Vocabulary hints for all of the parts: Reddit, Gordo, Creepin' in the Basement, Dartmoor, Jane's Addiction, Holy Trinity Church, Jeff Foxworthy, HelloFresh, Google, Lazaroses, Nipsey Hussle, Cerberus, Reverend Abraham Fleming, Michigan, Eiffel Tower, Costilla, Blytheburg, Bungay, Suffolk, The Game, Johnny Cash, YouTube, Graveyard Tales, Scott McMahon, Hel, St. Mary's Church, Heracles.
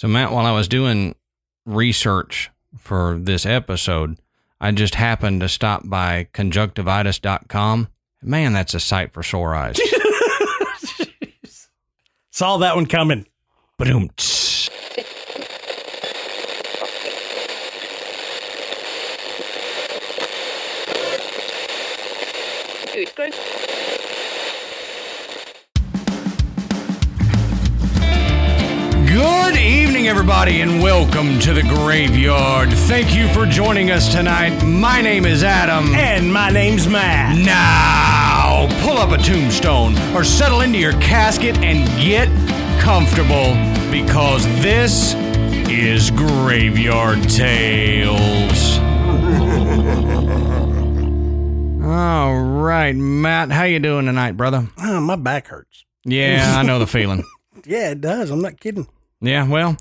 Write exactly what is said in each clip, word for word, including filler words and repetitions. So, Matt, while I was doing research for this episode, I just happened to stop by conjunctivitis dot com. Man, that's a sight for sore eyes. Saw that one coming. Ba-doom. Good evening, everybody, and welcome to the Graveyard. Thank you for joining us tonight. My name is Adam. And my name's Matt. Now, pull up a tombstone or settle into your casket and get comfortable, because this is Graveyard Tales. All right, Matt, how you doing tonight, brother? Oh, my back hurts. Yeah, I know the feeling. Yeah, it does. I'm not kidding. Yeah, well,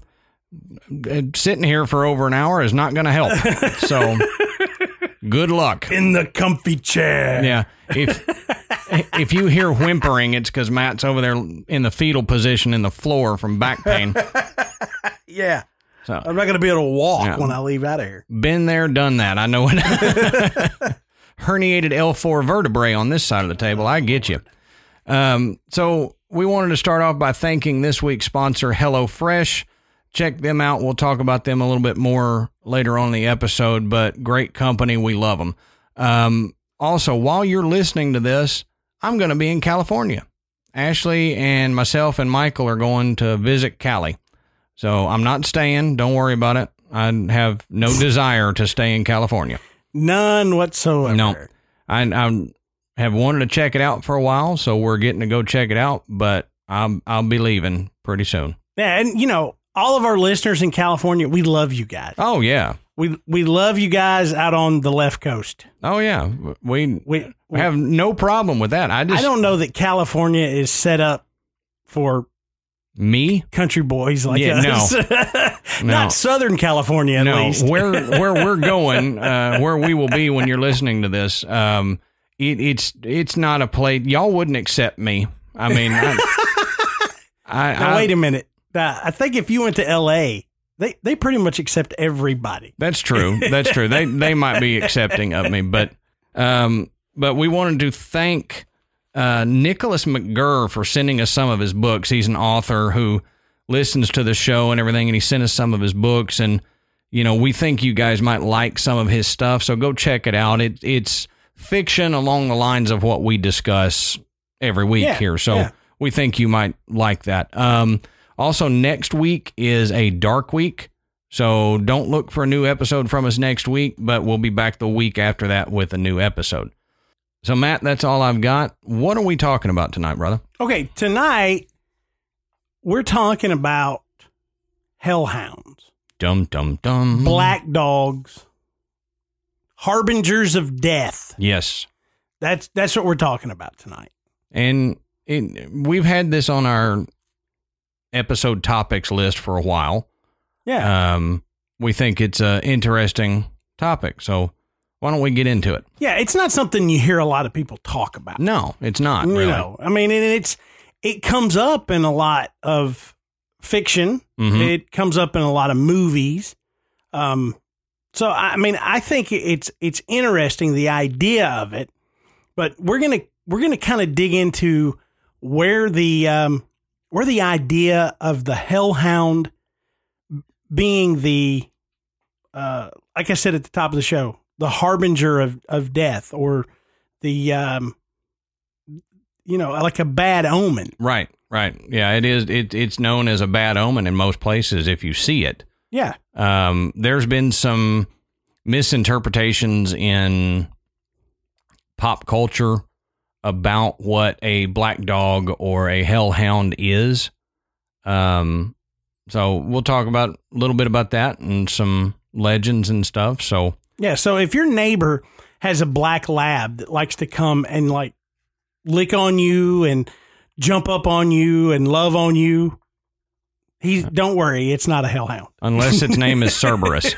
sitting here for over an hour is not going to help. So, good luck. In the comfy chair. Yeah. If if you hear whimpering, it's because Matt's over there in the fetal position in the floor from back pain. Yeah. So, I'm not going to be able to walk yeah. when I leave out of here. Been there, done that. I know it. Herniated L four vertebrae on this side of the table. I get you. Um, so we wanted to start off by thanking this week's sponsor, HelloFresh. Check them out. We'll talk about them a little bit more later on in the episode, but great company. We love them. Um, also, while you're listening to this, I'm going to be in California. Ashley and myself and Michael are going to visit Cali. So I'm not staying. Don't worry about it. I have no desire to stay in California. None whatsoever. No, I, I have wanted to check it out for a while, so we're getting to go check it out, but I'm, I'll be leaving pretty soon. Yeah, and, you know, all of our listeners in California, we love you guys. Oh, yeah. We we love you guys out on the left coast. Oh, yeah. We, we, we have no problem with that. I just I don't know that California is set up for me? Country boys like yeah, us. No. No. Not Southern California, at no. least. where where we're going, uh, where we will be when you're listening to this, um, it, it's it's not a place. Y'all wouldn't accept me. I mean, I, I, now, I wait a minute. Uh, I think if you went to L A, they they pretty much accept everybody. That's true. That's true. They they might be accepting of me, but um, but we wanted to thank uh, Nicholas McGurr for sending us some of his books. He's an author who listens to the show and everything, and he sent us some of his books, and you know, we think you guys might like some of his stuff, so go check it out. It it's fiction along the lines of what we discuss every week yeah, here, so yeah. we think you might like that. Um, also, next week is a dark week, so don't look for a new episode from us next week, but we'll be back the week after that with a new episode. So, Matt, that's all I've got. What are we talking about tonight, brother? Okay, tonight we're talking about hellhounds. Dum, dum, dum. Black dogs. Harbingers of death. Yes. That's that's what we're talking about tonight. And it, we've had this on our episode topics list for a while. Yeah. Um, we think it's an interesting topic, so why don't we get into it? Yeah, it's not something you hear a lot of people talk about. No, it's not. Really. No, I mean, it, it's... It comes up in a lot of fiction. Mm-hmm. It comes up in a lot of movies. Um, so, I mean, I think it's it's interesting, the idea of it, but we're gonna we're gonna kind of dig into where the um, where the idea of the hellhound being the uh, like I said at the top of the show, the harbinger of, of death, or the um, you know, like a bad omen. Right, right. Yeah, it is. It, it's known as a bad omen in most places if you see it. Yeah. Um, there's been some misinterpretations in pop culture about what a black dog or a hellhound is. Um, so we'll talk about a little bit about that and some legends and stuff. So yeah. So if your neighbor has a black lab that likes to come and like lick on you and jump up on you and love on you, He don't worry, it's not a hellhound. Unless its name is Cerberus.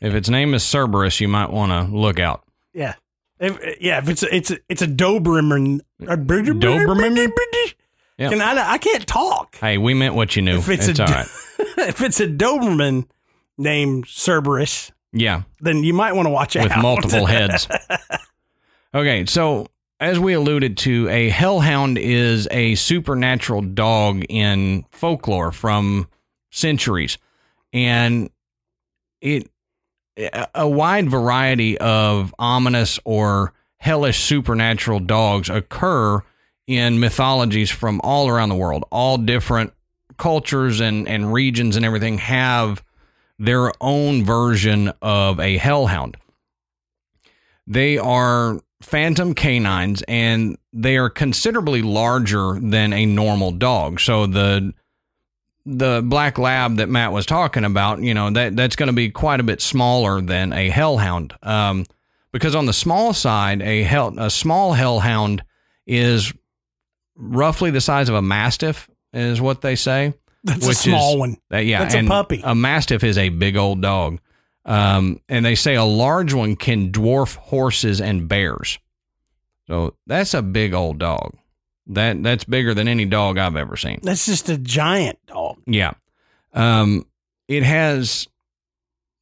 If its name is Cerberus, you might want to look out. Yeah. If, yeah, if it's it's it's a Doberman. A Doberman? Yeah. Can I, I can't talk. Hey, we meant what you knew. If it's, it's a, all right. If it's a Doberman named Cerberus, yeah, then you might want to watch out. With multiple heads. Okay, so as we alluded to, a hellhound is a supernatural dog in folklore from centuries. And it a wide variety of ominous or hellish supernatural dogs occur in mythologies from all around the world. All different cultures and, and regions and everything have their own version of a hellhound. They are phantom canines, and they are considerably larger than a normal dog. So the the black lab that Matt was talking about, you know, that that's going to be quite a bit smaller than a hellhound, um, because on the small side, a hell a small hellhound is roughly the size of a mastiff, is what they say. That's which a small is, one. Uh, yeah, that's a puppy. A mastiff is a big old dog. Um, and they say a large one can dwarf horses and bears. So that's a big old dog. That that's bigger than any dog I've ever seen. That's just a giant dog. Yeah. Um, it has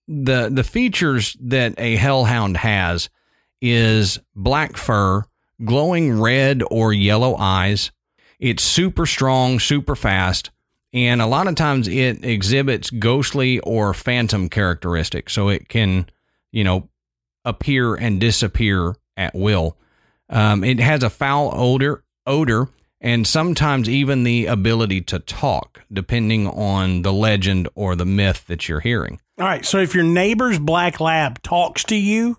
the the features that a hellhound has is black fur, glowing red or yellow eyes. It's super strong, super fast. And a lot of times it exhibits ghostly or phantom characteristics. So it can, you know, appear and disappear at will. Um, it has a foul odor, odor, and sometimes even the ability to talk, depending on the legend or the myth that you're hearing. All right. So if your neighbor's black lab talks to you,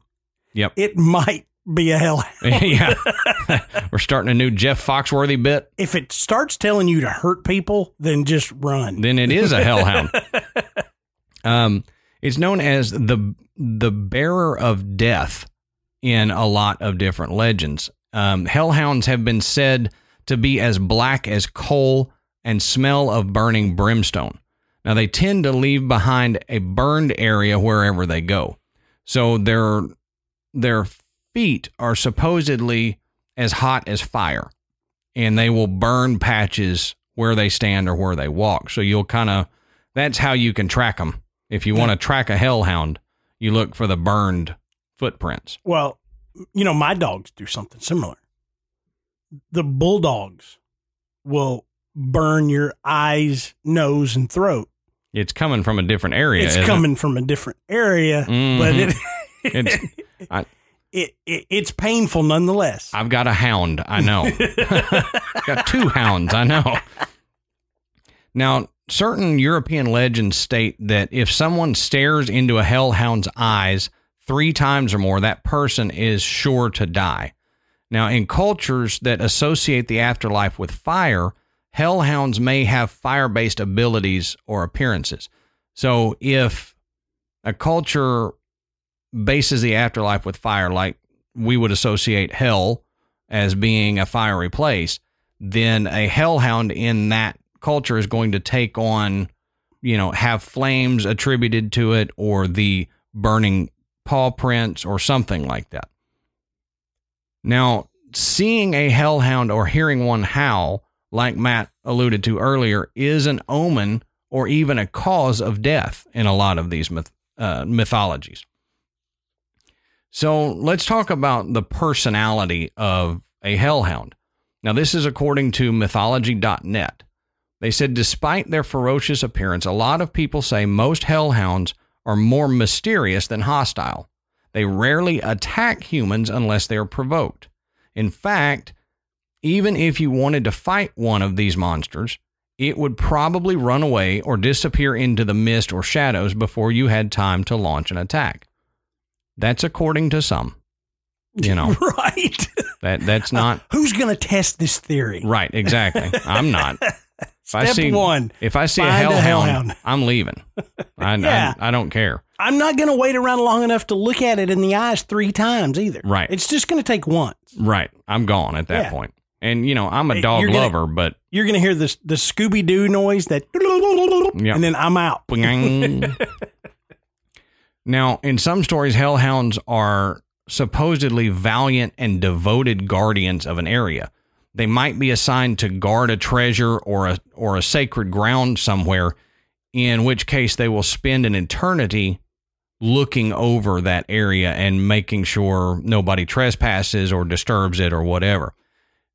yep, it might be a hellhound. Yeah. We're starting a new Jeff Foxworthy bit. If it starts telling you to hurt people, then just run. Then it is a hellhound. um, it's known as the the bearer of death in a lot of different legends. Um, hellhounds have been said to be as black as coal and smell of burning brimstone. Now, they tend to leave behind a burned area wherever they go. So they're they're feet are supposedly as hot as fire, and they will burn patches where they stand or where they walk. So you'll kind of, that's how you can track them. If you want to track a hellhound, you look for the burned footprints. Well, you know, my dogs do something similar. The bulldogs will burn your eyes, nose, and throat. It's coming from a different area. It's coming it? from a different area, mm-hmm. but it, it's, I, It, it it's painful nonetheless. I've got a hound, I know. Got two hounds, I know. Now, certain European legends state that if someone stares into a hellhound's eyes three times or more, that person is sure to die. Now, in cultures that associate the afterlife with fire, hellhounds may have fire-based abilities or appearances. So if a culture bases the afterlife with fire, like we would associate hell as being a fiery place, then a hellhound in that culture is going to take on, you know, have flames attributed to it or the burning paw prints or something like that. Now, seeing a hellhound or hearing one howl, like Matt alluded to earlier, is an omen or even a cause of death in a lot of these myth- uh, mythologies. So let's talk about the personality of a hellhound. Now, this is according to mythology dot net. They said, despite their ferocious appearance, a lot of people say most hellhounds are more mysterious than hostile. They rarely attack humans unless they are provoked. In fact, even if you wanted to fight one of these monsters, it would probably run away or disappear into the mist or shadows before you had time to launch an attack. That's according to some, you know, right? That that's not uh, who's going to test this theory. Right. Exactly. I'm not. If Step I see one, if I see a hellhound, hell I'm leaving. I, yeah. I, I don't care. I'm not going to wait around long enough to look at it in the eyes three times either. Right. It's just going to take once. Right. I'm gone at that yeah. point. And, you know, I'm a dog gonna, lover, but you're going to hear this, the Scooby-Doo noise that yep. and then I'm out. Now, in some stories, hellhounds are supposedly valiant and devoted guardians of an area. They might be assigned to guard a treasure or a or a sacred ground somewhere, in which case they will spend an eternity looking over that area and making sure nobody trespasses or disturbs it or whatever.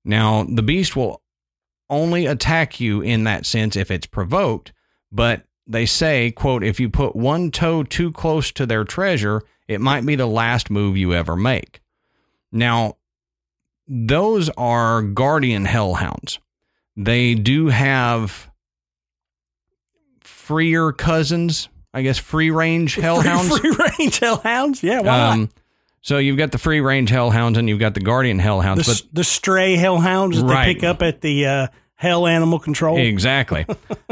Now, the beast will only attack you in that sense if it's provoked, but they say, quote, if you put one toe too close to their treasure, it might be the last move you ever make. Now, those are guardian hellhounds. They do have freer cousins, I guess, free-range hellhounds. Free, free-range hellhounds? Yeah, why um, not? So you've got the free-range hellhounds and you've got the guardian hellhounds. The, but, the stray hellhounds that right. they pick up at the uh, hell animal control. Exactly.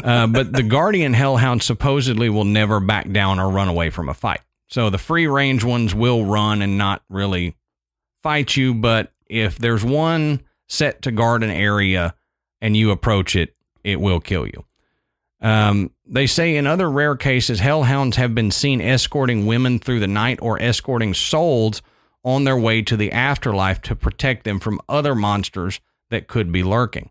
uh, but the guardian hellhounds supposedly will never back down or run away from a fight. So the free-range ones will run and not really fight you, but if there's one set to guard an area and you approach it, it will kill you. Um, they say in other rare cases, hellhounds have been seen escorting women through the night or escorting souls on their way to the afterlife to protect them from other monsters that could be lurking.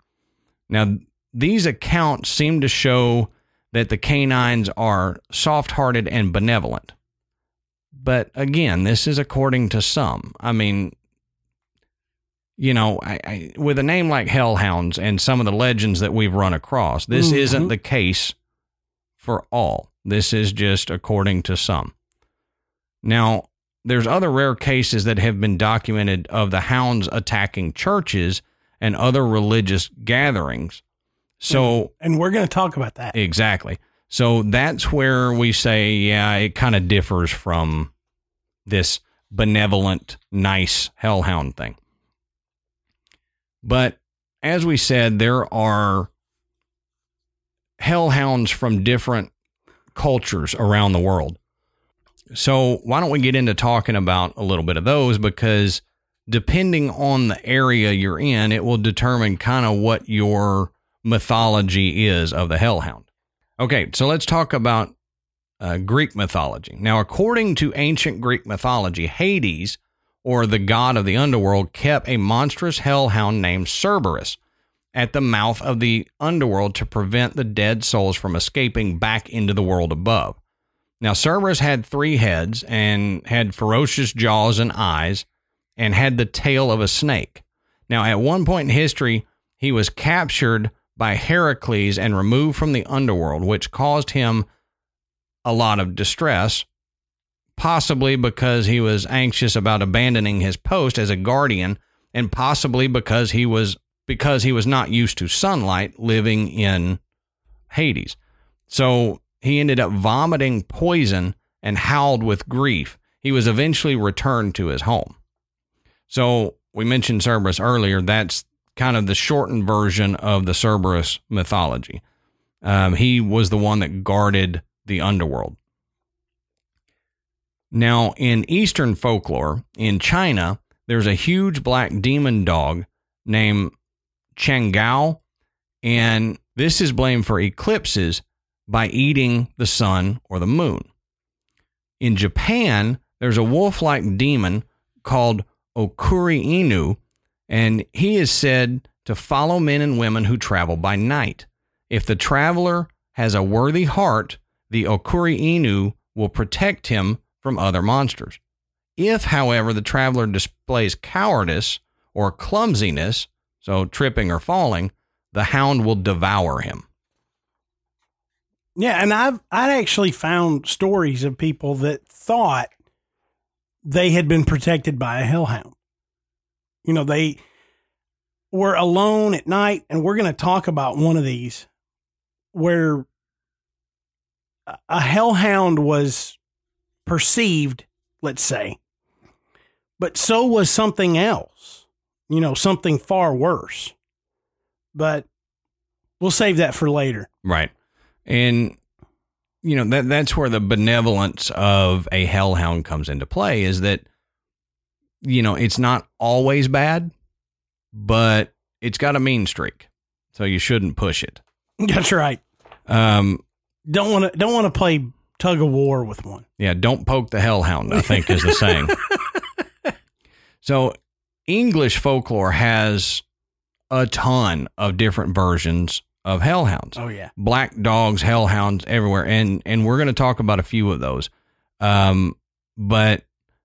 Now, these accounts seem to show that the canines are soft-hearted and benevolent. But again, this is according to some. I mean, you know, I, I, with a name like hellhounds and some of the legends that we've run across, this mm-hmm. isn't the case for all. This is just according to some. Now, there's other rare cases that have been documented of the hounds attacking churches and other religious gatherings. So, and we're going to talk about that. Exactly. So that's where we say, yeah, it kind of differs from this benevolent, nice hellhound thing. But as we said, there are hellhounds from different cultures around the world. So why don't we get into talking about a little bit of those, because depending on the area you're in, it will determine kind of what your mythology is of the hellhound. Okay, so let's talk about uh, Greek mythology. Now, according to ancient Greek mythology, Hades, or the god of the underworld, kept a monstrous hellhound named Cerberus at the mouth of the underworld to prevent the dead souls from escaping back into the world above. Now, Cerberus had three heads and had ferocious jaws and eyes and had the tail of a snake. Now, at one point in history, he was captured by Heracles and removed from the underworld, which caused him a lot of distress, possibly because he was anxious about abandoning his post as a guardian, and possibly because he was because he was not used to sunlight living in Hades. So he ended up vomiting poison and howled with grief. He was eventually returned to his home. So we mentioned Cerberus earlier. That's kind of the shortened version of the Cerberus mythology. Um, he was the one that guarded the underworld. Now, in Eastern folklore, in China, there's a huge black demon dog named Changao, and this is blamed for eclipses by eating the sun or the moon. In Japan, there's a wolf-like demon called Okuri Inu, and he is said to follow men and women who travel by night. If the traveler has a worthy heart, the Okuri Inu will protect him from other monsters. If, however, the traveler displays cowardice or clumsiness, so tripping or falling, the hound will devour him. Yeah, and I've I actually found stories of people that thought they had been protected by a hellhound. You know, they were alone at night, and we're going to talk about one of these where a hellhound was perceived, let's say, but so was something else, you know, something far worse. But we'll save that for later. Right. And, you know, that that's where the benevolence of a hellhound comes into play, is that, you know, it's not always bad, but it's got a mean streak, so you shouldn't push it. That's right. Um, don't want to don't want to play tug of war with one. Yeah, don't poke the hellhound, I think, is the saying. So English folklore has a ton of different versions of hellhounds. Oh, yeah. Black dogs, hellhounds everywhere. And and we're going to talk about a few of those. Um, but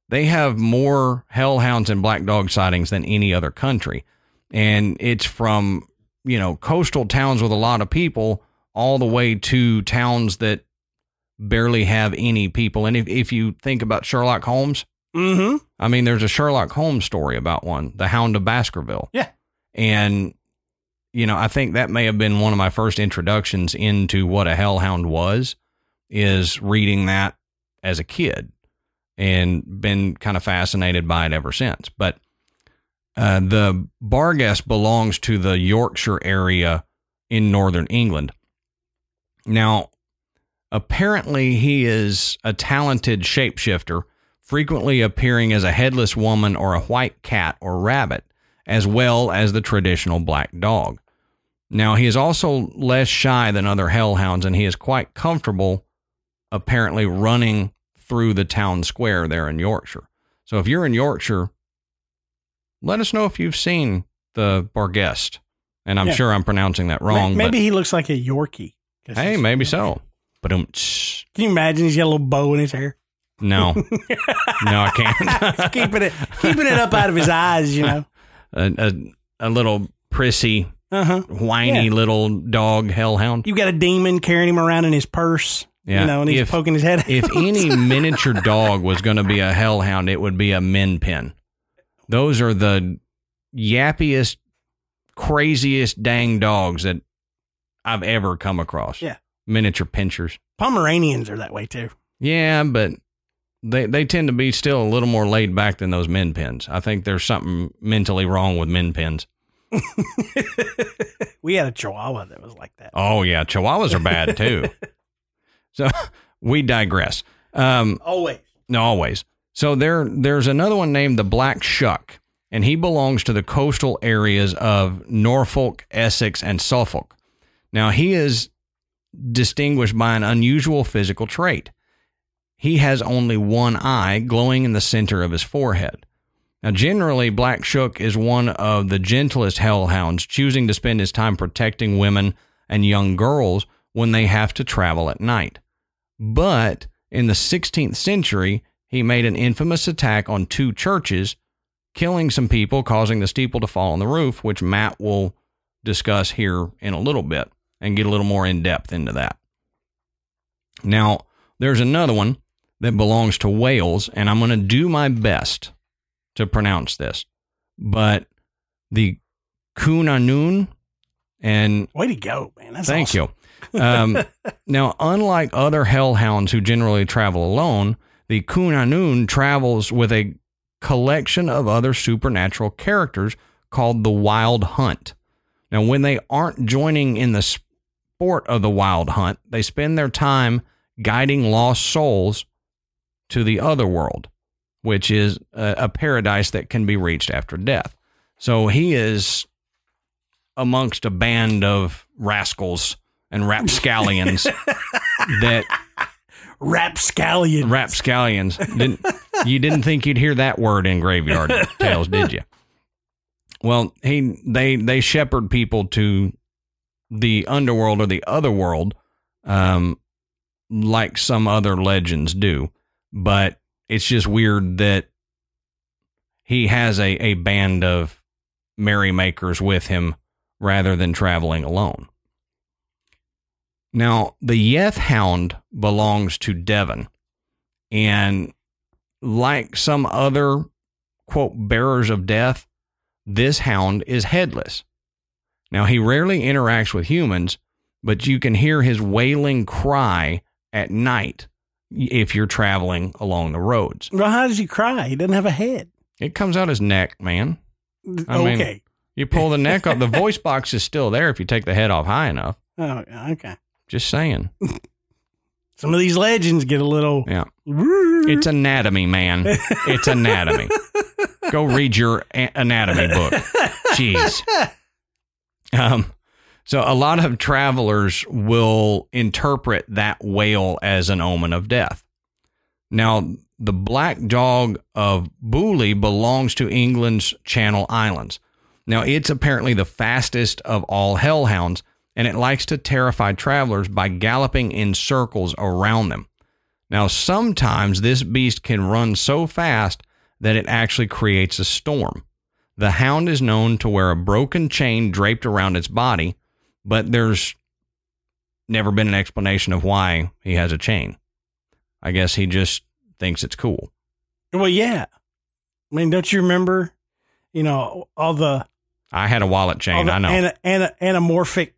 they have more hellhounds and black dog sightings than any other country. And it's from, you know, coastal towns with a lot of people all the way to towns that barely have any people. And if, if you think about Sherlock Holmes, mm-hmm. I mean, there's a Sherlock Holmes story about one, the Hound of Baskerville. Yeah. And, you know, I think that may have been one of my first introductions into what a hellhound was, is reading that as a kid, and been kind of fascinated by it ever since. But uh, the Barghest belongs to the Yorkshire area in northern England. Now, apparently he is a talented shapeshifter, frequently appearing as a headless woman or a white cat or rabbit, as well as the traditional black dog. Now, he is also less shy than other hellhounds, and he is quite comfortable, apparently, running through the town square there in Yorkshire. So if you're in Yorkshire, let us know if you've seen the Barghest. And I'm yeah. sure I'm pronouncing that wrong. Maybe but he looks like a Yorkie. Hey, maybe so. Can you imagine he's got a little bow in his hair? No. No, I can't. He's keeping it, keeping it up out of his eyes, you know. A, a, a little prissy, uh-huh. whiny yeah. little dog hellhound. You've got a demon carrying him around in his purse, yeah. you know, and he's if, poking his head out. If any miniature dog was going to be a hellhound, it would be a min pin. Those are the yappiest, craziest dang dogs that I've ever come across. Yeah. Miniature pinchers. Pomeranians are that way, too. Yeah, but... They they tend to be still a little more laid back than those min pins. I think there's something mentally wrong with min pins. We had a Chihuahua that was like that. Oh, yeah. Chihuahuas are bad, too. So we digress. Um, always. No, always. So there there's another one named the Black Shuck, and he belongs to the coastal areas of Norfolk, Essex, and Suffolk. Now, he is distinguished by an unusual physical trait. He has only one eye glowing in the center of his forehead. Now, generally, Black Shuck is one of the gentlest hellhounds, choosing to spend his time protecting women and young girls when they have to travel at night. But in the sixteenth century, he made an infamous attack on two churches, killing some people, causing the steeple to fall on the roof, which Matt will discuss here in a little bit and get a little more in depth into that. Now, there's another one that belongs to Wales, and I'm going to do my best to pronounce this, but the Cuna Noon, and way to go, man! That's thank awesome. you. Um, now, unlike other hellhounds who generally travel alone, the Cuna Noon travels with a collection of other supernatural characters called the Wild Hunt. Now, when they aren't joining in the sport of the Wild Hunt, they spend their time guiding lost souls to the other world, which is a, a paradise that can be reached after death. So he is amongst a band of rascals and rapscallions that rapscallions rapscallions. Didn't, you didn't think you'd hear that word in Graveyard Tales, did you? Well, he they they shepherd people to the underworld or the other world. Um, like some other legends do, but it's just weird that he has a, a band of merrymakers with him rather than traveling alone. Now, the Yeth Hound belongs to Devon, and like some other, quote, bearers of death, this hound is headless. Now, he rarely interacts with humans, but you can hear his wailing cry at night, if you're traveling along the roads. Well, how does he cry? He doesn't have a head. It comes out his neck, man. I okay. Mean, you pull the neck up. The voice box is still there if you take the head off high enough. Oh, okay. Just saying. Some of these legends get a little... Yeah. It's anatomy, man. It's anatomy. Go read your anatomy book. Jeez. Um... So a lot of travelers will interpret that wail as an omen of death. Now, the black dog of Bully belongs to England's Channel Islands. Now, it's apparently the fastest of all hellhounds, and it likes to terrify travelers by galloping in circles around them. Now, sometimes this beast can run so fast that it actually creates a storm. The hound is known to wear a broken chain draped around its body, but there's never been an explanation of why he has a chain. I guess he just thinks it's cool. Well, yeah. I mean, don't you remember, you know, all the... I had a wallet chain, I know. Ana, ana, anamorphic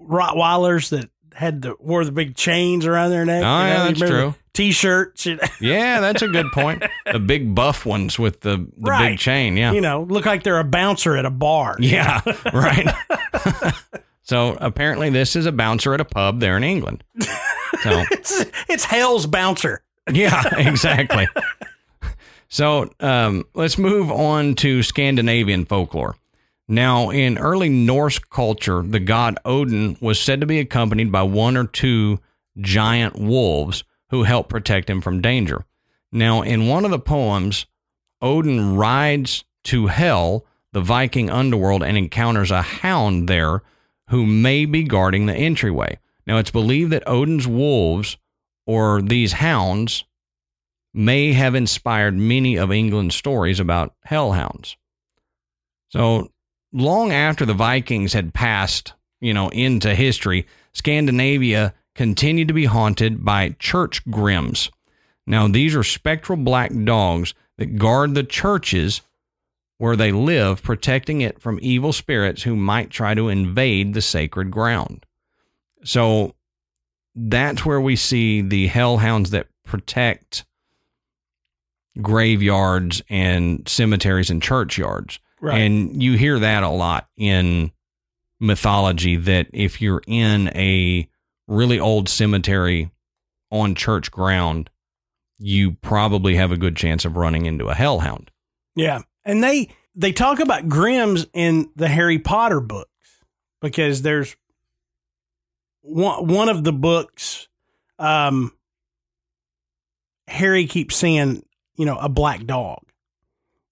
Rottweilers that had the, wore the big chains around their neck. Oh, you know, yeah, that's true. T-shirts. You know? Yeah, that's a good point. The big buff ones with the, the right. big chain, yeah. You know, look like they're a bouncer at a bar. Yeah, right. So apparently this is a bouncer at a pub there in England. So it's, it's hell's bouncer. Yeah, exactly. So um, let's move on to Scandinavian folklore. Now, in early Norse culture, the god Odin was said to be accompanied by one or two giant wolves who helped protect him from danger. Now, in one of the poems, Odin rides to Hel, the Viking underworld, and encounters a hound there who may be guarding the entryway. Now, it's believed that Odin's wolves, or these hounds, may have inspired many of England's stories about hellhounds. So long after the Vikings had passed, you know, into history, Scandinavia continued to be haunted by church grims. Now, these are spectral black dogs that guard the churches where they live, protecting it from evil spirits who might try to invade the sacred ground. So that's where we see the hellhounds that protect graveyards and cemeteries and churchyards. Right. And you hear that a lot in mythology, that if you're in a really old cemetery on church ground, you probably have a good chance of running into a hellhound. Yeah. And they they talk about grims in the Harry Potter books, because there's one, one of the books, um, Harry keeps seeing, you know, a black dog,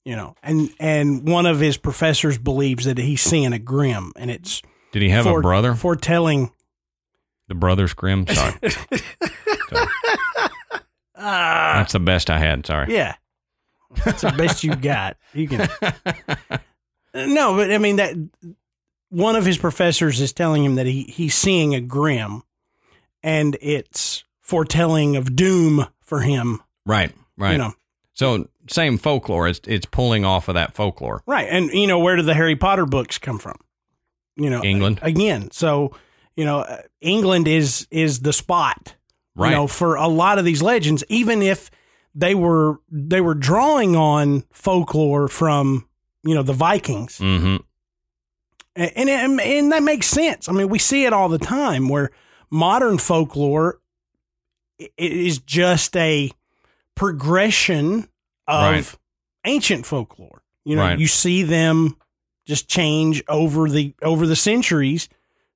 you know, and, and one of his professors believes that he's seeing a grim, and it's... Did he have for, a brother? Foretelling... The Brothers Grimm? Sorry. Sorry. Uh, That's the best I had, sorry. Yeah. That's the best you got. You can... No, but I mean, that one of his professors is telling him that he, he's seeing a grim, and it's foretelling of doom for him. Right, right. You know. So same folklore, it's, it's pulling off of that folklore. Right. And, you know, where do the Harry Potter books come from? You know, England. Again, so, you know, England is is the spot, right, you know, for a lot of these legends, even if they were they were drawing on folklore from, you know, the Vikings. Mm-hmm. And, and and that makes sense. I mean, we see it all the time where modern folklore is just a progression of right. ancient folklore. You know, right. you see them just change over the over the centuries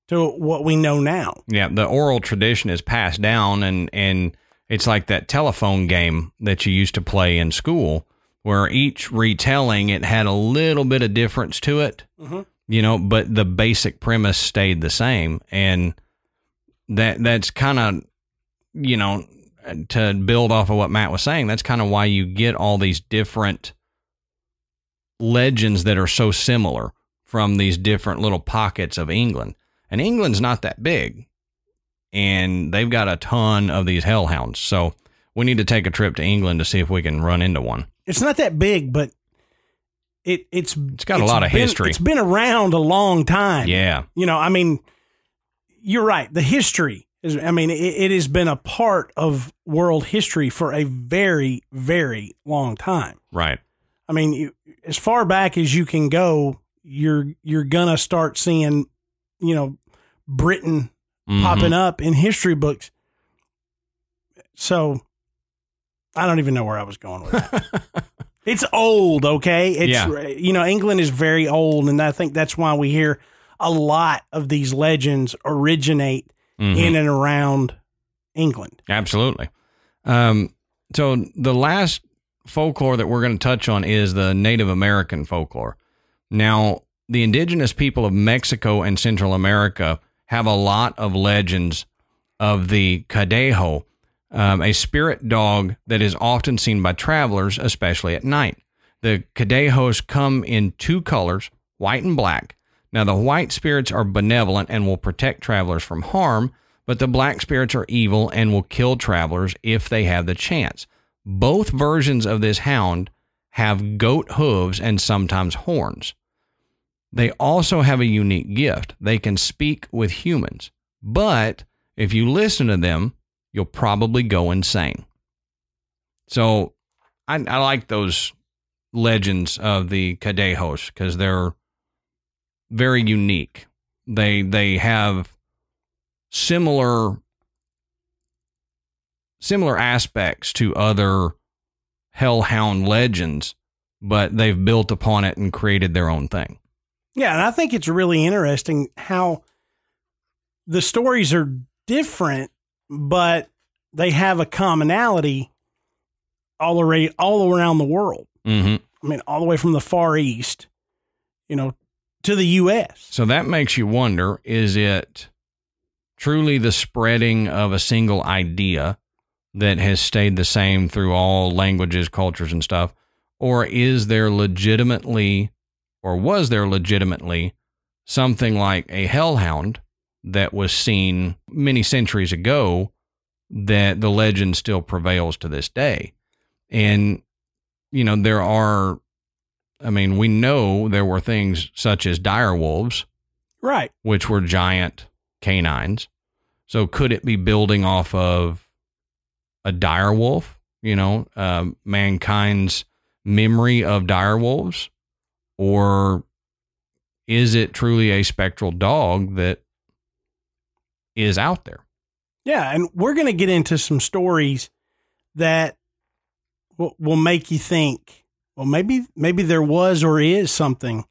to what we know now. Yeah, the oral tradition is passed down, and, and it's like that telephone game that you used to play in school, where each retelling, it had a little bit of difference to it, mm-hmm. you know, but the basic premise stayed the same. And that that's kind of, you know, to build off of what Matt was saying, that's kind of why you get all these different legends that are so similar from these different little pockets of England. And England's not that big, and they've got a ton of these hellhounds. So we need to take a trip to England to see if we can run into one. It's not that big, but it it's it's got it's a lot of been, history. It's been around a long time. Yeah, you know, I mean, you're right. The history is, I mean, it, it has been a part of world history for a very, very long time. Right. I mean, you, as far back as you can go, you're you're gonna start seeing, you know, Britain mm-hmm. popping up in history books. So I don't even know where I was going with that. It's old. Okay. It's, yeah. You know, England is very old. And I think that's why we hear a lot of these legends originate mm-hmm. in and around England. Absolutely. Um, so the last folklore that we're going to touch on is the Native American folklore. Now, the indigenous people of Mexico and Central America have a lot of legends of the Cadejo, um, a spirit dog that is often seen by travelers, especially at night. The Cadejos come in two colors, white and black. Now, the white spirits are benevolent and will protect travelers from harm, but the black spirits are evil and will kill travelers if they have the chance. Both versions of this hound have goat hooves and sometimes horns. They also have a unique gift. They can speak with humans, but if you listen to them, you'll probably go insane. So I, I like those legends of the Cadejos because they're very unique. They they have similar similar aspects to other hellhound legends, but they've built upon it and created their own thing. Yeah, and I think it's really interesting how the stories are different, but they have a commonality all around, all around the world. Mm-hmm. I mean, all the way from the Far East, you know, to the U S So that makes you wonder, is it truly the spreading of a single idea that has stayed the same through all languages, cultures, and stuff? Or is there legitimately, or was there legitimately something like a hellhound that was seen many centuries ago that the legend still prevails to this day? And, you know, there are, I mean, we know there were things such as dire wolves, right, which were giant canines. So could it be building off of a dire wolf, you know, um, mankind's memory of dire wolves? Or is it truly a spectral dog that is out there? Yeah, and we're going to get into some stories that will, will make you think, well, maybe maybe there was or is something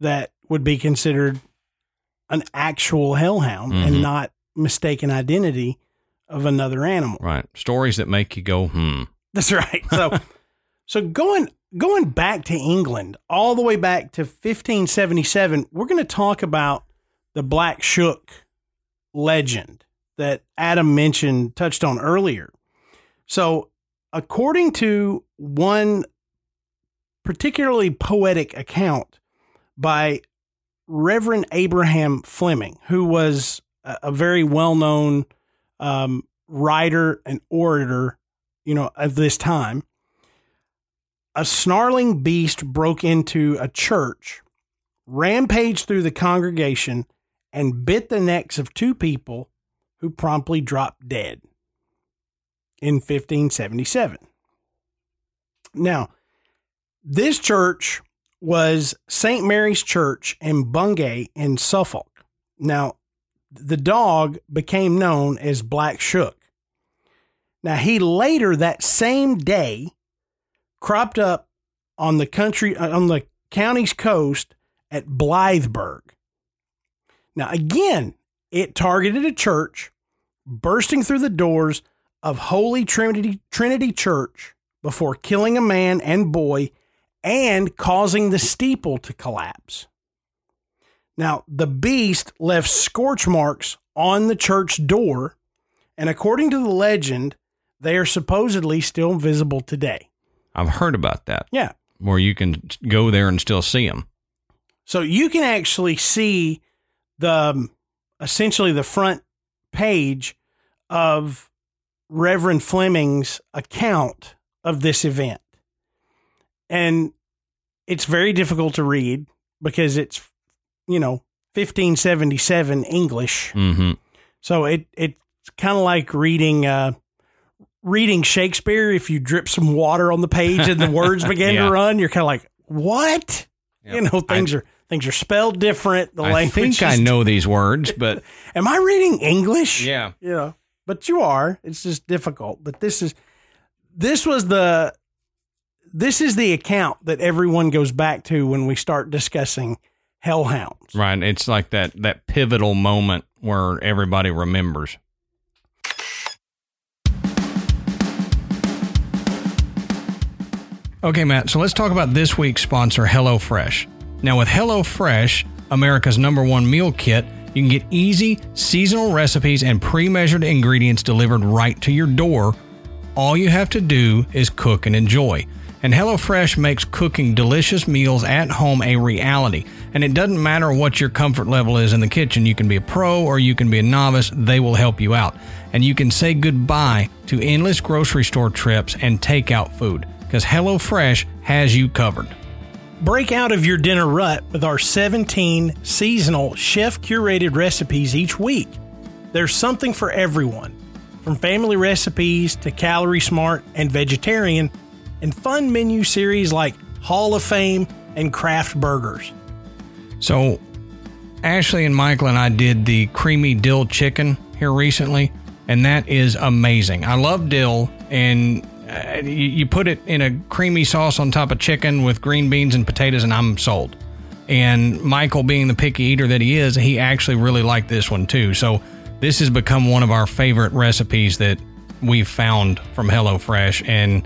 that would be considered an actual hellhound, mm-hmm, and not mistaken identity of another animal. Right. Stories that make you go, hmm. That's right. So so going going back to England, all the way back to fifteen seventy-seven, we're going to talk about the Black Shuck legend that Adam mentioned, touched on earlier. So according to one particularly poetic account by Reverend Abraham Fleming, who was a, a very well-known um, writer and orator, you know, of this time, a snarling beast broke into a church, rampaged through the congregation, and bit the necks of two people who promptly dropped dead in fifteen seventy-seven. Now, this church was Saint Mary's Church in Bungay in Suffolk. Now, the dog became known as Black Shuck. Now, he later that same day cropped up on the country, on the county's coast at Blytheburg. Now, again, it targeted a church, bursting through the doors of Holy Trinity, Trinity Church before killing a man and boy and causing the steeple to collapse. Now, the beast left scorch marks on the church door, and according to the legend, they are supposedly still visible today. I've heard about that. Yeah. Where you can go there and still see them. So you can actually see the, essentially the front page of Reverend Fleming's account of this event. And it's very difficult to read because it's, you know, fifteen seventy-seven English. Mm-hmm. So it, it's kind of like reading, uh, reading Shakespeare, if you drip some water on the page and the words begin yeah. to run, you're kind of like, what? Yep. You know, things I, are things are spelled different. The I language think I know these words, but am I reading English? Yeah. Yeah. You know, but you are. It's just difficult. But this is this was the this is the account that everyone goes back to when we start discussing hellhounds. Right. It's like that that pivotal moment where everybody remembers. Okay, Matt, so let's talk about this week's sponsor, HelloFresh. Now, with HelloFresh, America's number one meal kit, You can get easy, seasonal recipes and pre-measured ingredients delivered right to your door. All you have to do is cook and enjoy. And HelloFresh makes cooking delicious meals at home a reality. And it doesn't matter what your comfort level is in the kitchen. You can be a pro or you can be a novice. They will help you out. And you can say goodbye to endless grocery store trips and takeout food, because HelloFresh has you covered. Break out of your dinner rut with our seventeen seasonal chef-curated recipes each week. There's something for everyone, from family recipes to calorie-smart and vegetarian, and fun menu series like Hall of Fame and Craft Burgers. So, Ashley and Michael and I did the creamy dill chicken here recently, and that is amazing. I love dill, and Uh, you, you put it in a creamy sauce on top of chicken with green beans and potatoes, and I'm sold. And Michael, being the picky eater that he is, he actually really liked this one too. So this has become one of our favorite recipes that we've found from HelloFresh. And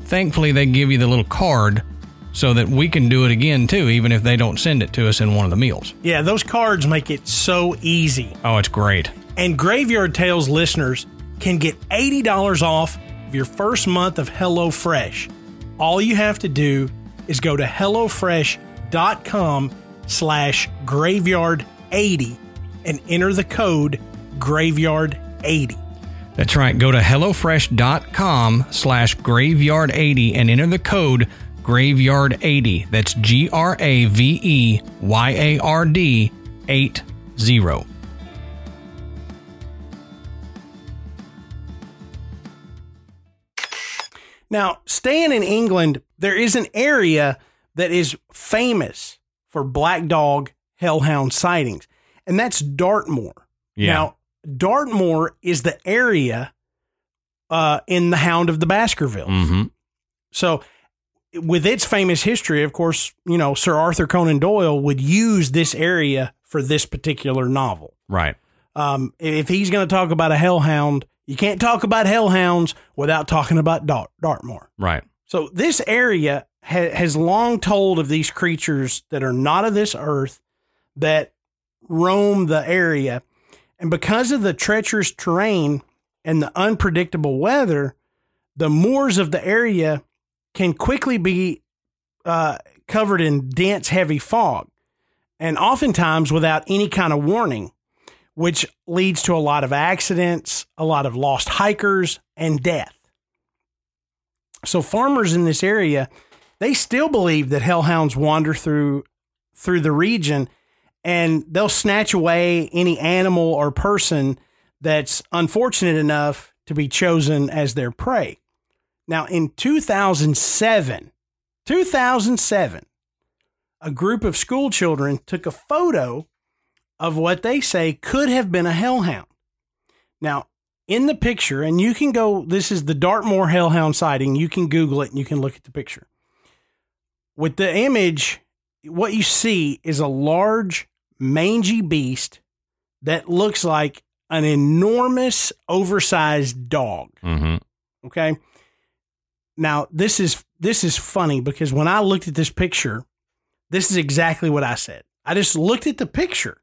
thankfully, they give you the little card so that we can do it again too, even if they don't send it to us in one of the meals. Yeah, those cards make it so easy. Oh, it's great. And Graveyard Tales listeners can get eighty dollars off your first month of HelloFresh. All you have to do is go to HelloFresh.com slash Graveyard eighty and enter the code Graveyard eighty. That's right. Go to HelloFresh.com slash Graveyard eighty and enter the code Graveyard eighty. That's G R A V E Y A R D eight zero. Now, staying in England, there is an area that is famous for black dog hellhound sightings, and that's Dartmoor. Yeah. Now, Dartmoor is the area uh, in the Hound of the Baskervilles. Mm-hmm. So, with its famous history, of course, you know, Sir Arthur Conan Doyle would use this area for this particular novel. Right. Um, if he's going to talk about a hellhound, you can't talk about hellhounds without talking about Dart- Dartmoor. Right. So this area ha- has long told of these creatures that are not of this earth that roam the area. And because of the treacherous terrain and the unpredictable weather, the moors of the area can quickly be uh, covered in dense, heavy fog, and oftentimes without any kind of warning, which leads to a lot of accidents, a lot of lost hikers, and death. So farmers in this area, they still believe that hellhounds wander through through the region, and they'll snatch away any animal or person that's unfortunate enough to be chosen as their prey. Now, in two thousand seven, two thousand seven, a group of school children took a photo of what they say could have been a hellhound. Now, in the picture, and you can go, this is the Dartmoor hellhound sighting. You can Google it and you can look at the picture. With the image, what you see is a large, mangy beast that looks like an enormous, oversized dog. Mm-hmm. Okay. Now, this is this is funny because when I looked at this picture, this is exactly what I said. I just looked at the picture.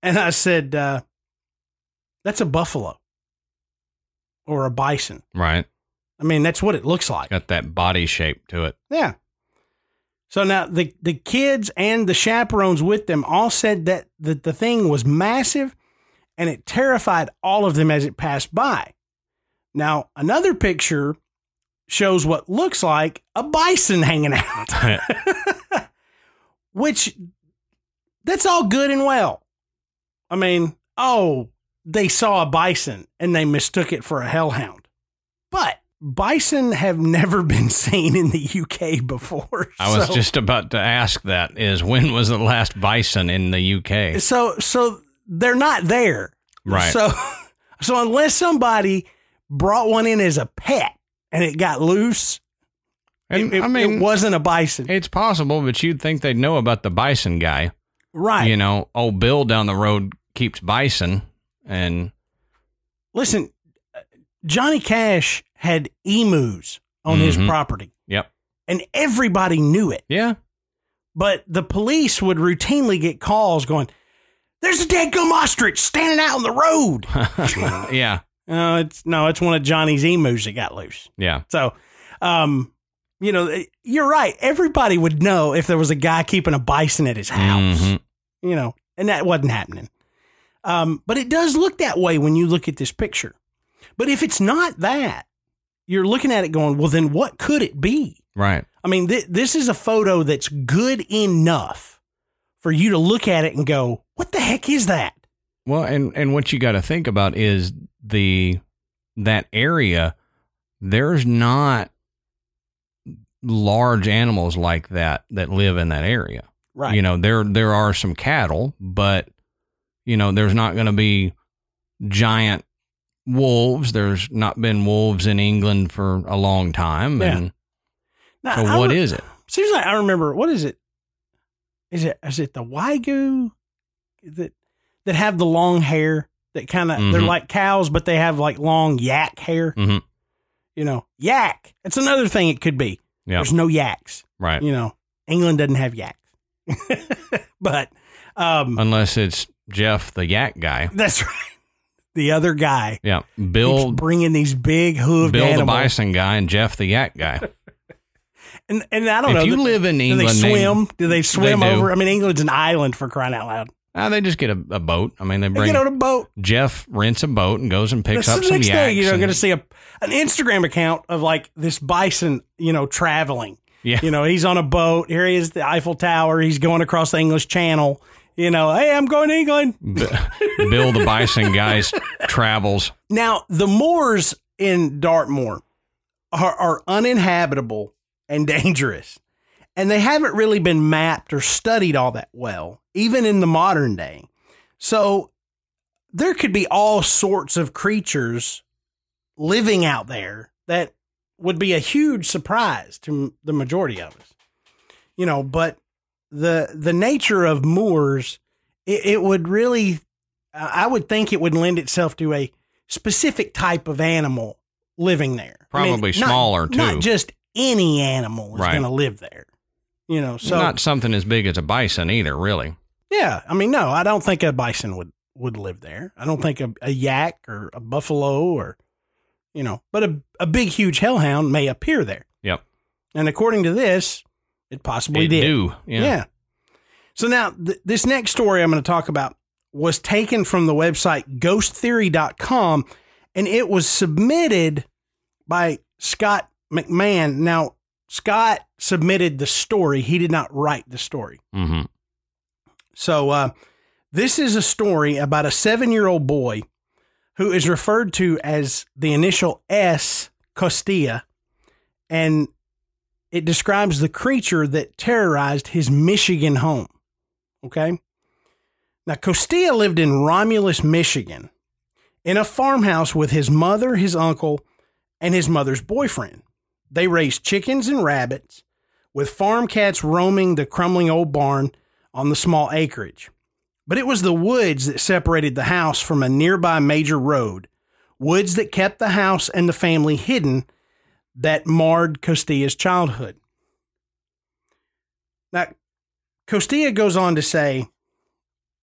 And I said, uh, that's a buffalo or a bison. Right. I mean, that's what it looks like. Got that body shape to it. Yeah. So now the, the kids and the chaperones with them all said that, that the thing was massive and it terrified all of them as it passed by. Now, another picture shows what looks like a bison hanging out, which that's all good and well. I mean, oh, they saw a bison and they mistook it for a hellhound. But bison have never been seen in the U K before. I so. was just about to ask that is when was the last bison in the U K? So so they're not there. Right. So so unless somebody brought one in as a pet and it got loose, and, it, I mean, it wasn't a bison. It's possible, but you'd think they'd know about the bison guy. Right. You know, old Bill down the road keeps bison. And listen, Johnny Cash had emus on mm-hmm. his property. Yep. And everybody knew it. Yeah. But the police would routinely get calls going, There's a dadgum ostrich standing out on the road. Yeah. Uh, it's no, it's one of Johnny's emus that got loose. Yeah. So, um, you know, you're right. Everybody would know if there was a guy keeping a bison at his house, mm-hmm. you know, and that wasn't happening. Um, but it does look that way when you look at this picture. But if it's not that, you're looking at it going, well, then what could it be? Right. I mean, th- this is a photo that's good enough for you to look at it and go, what the heck is that? Well, and, and what you got to think about is the that area, there's not large animals like that that live in that area. Right. You know, there there are some cattle, but, you know, there's not going to be giant wolves. There's not been wolves in England for a long time. Yeah. And now, so I what re- is it? Seems like I remember, what is it? Is it is it the Wagyu that that have the long hair that kind of, mm-hmm. they're like cows, but they have like long yak hair? Mm-hmm. You know, yak. That's another thing it could be. Yep. There's no yaks. Right. You know, England doesn't have yaks. But. Um, Unless it's Jeff, the yak guy. That's right. The other guy. Yeah. Bill. Bringing these big hooved Bill animals. Bill the bison guy and Jeff the yak guy. And and I don't if know. If you do, live in England. Do they swim? They, do they swim they over? Do. I mean, England's an island for crying out loud. Uh, they just get a, a boat. I mean, they bring. They get on a boat. Jeff rents a boat and goes and picks That's up some yaks. Day, you know, and, going to see a an Instagram account of like this bison, you know, traveling. Yeah. You know, he's on a boat. Here he is, the Eiffel Tower. He's going across the English Channel. You know, hey, I'm going to England. B- Bill the bison guy's travels. Now, the moors in Dartmoor are, are uninhabitable and dangerous, and they haven't really been mapped or studied all that well, even in the modern day. So there could be all sorts of creatures living out there that would be a huge surprise to the majority of us, you know, but the, the nature of moors, it, it would really, I would think it would lend itself to a specific type of animal living there. Probably I mean, smaller not, too. Not just any animal is right. going to live there, you know, so not something as big as a bison either, really. Yeah. I mean, no, I don't think a bison would, would live there. I don't think a, a yak or a buffalo or, you know, but a, a big, huge hellhound may appear there. Yep. And according to this, it possibly it did. Do, yeah. yeah. So now th- this next story I'm going to talk about was taken from the website ghost theory dot com, and it was submitted by Scott McMahon. Now, Scott submitted the story. He did not write the story. Mm-hmm. So uh, this is a story about a seven-year-old boy who is referred to as the initial S, Costilla, and it describes the creature that terrorized his Michigan home. Okay? Now, Costilla lived in Romulus, Michigan, in a farmhouse with his mother, his uncle, and his mother's boyfriend. They raised chickens and rabbits, with farm cats roaming the crumbling old barn on the small acreage. But it was the woods that separated the house from a nearby major road, woods that kept the house and the family hidden, that marred Costilla's childhood. Now, Costilla goes on to say,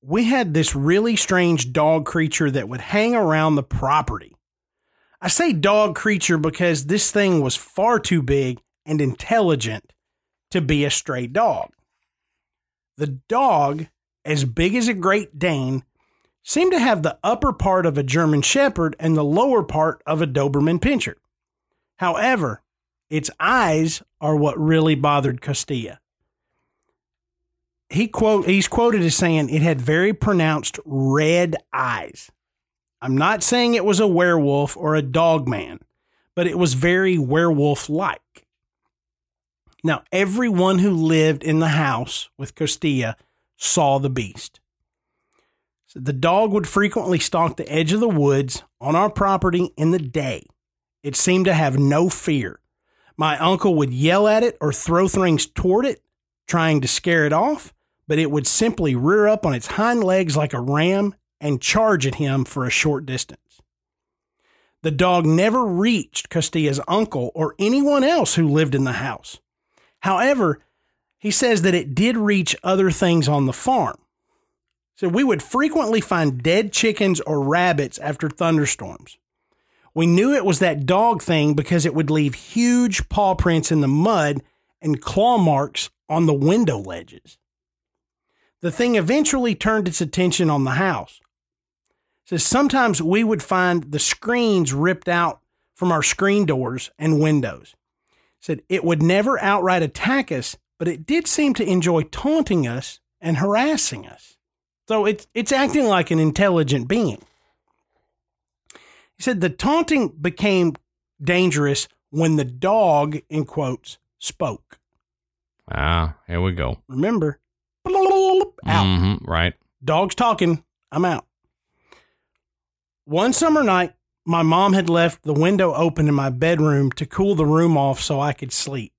we had this really strange dog creature that would hang around the property. I say dog creature because this thing was far too big and intelligent to be a stray dog. The dog, as big as a Great Dane, seemed to have the upper part of a German Shepherd and the lower part of a Doberman Pinscher. However, its eyes are what really bothered Costilla. He quote, he's quoted as saying it had very pronounced red eyes. I'm not saying it was a werewolf or a dog man, but it was very werewolf-like. Now, everyone who lived in the house with Costilla saw the beast. So the dog would frequently stalk the edge of the woods on our property in the day. It seemed to have no fear. My uncle would yell at it or throw things toward it, trying to scare it off, but it would simply rear up on its hind legs like a ram and charge at him for a short distance. The dog never reached Costilla's uncle or anyone else who lived in the house. However, he says that it did reach other things on the farm. So we would frequently find dead chickens or rabbits after thunderstorms. We knew it was that dog thing because it would leave huge paw prints in the mud and claw marks on the window ledges. The thing eventually turned its attention on the house. So sometimes we would find the screens ripped out from our screen doors and windows. Said it would never outright attack us, but it did seem to enjoy taunting us and harassing us. So it's it's acting like an intelligent being. He said the taunting became dangerous when the dog, in quotes, spoke. Ah, here we go. Remember, out. Mm-hmm, right. Dog's talking. I'm out. One summer night, my mom had left the window open in my bedroom to cool the room off so I could sleep.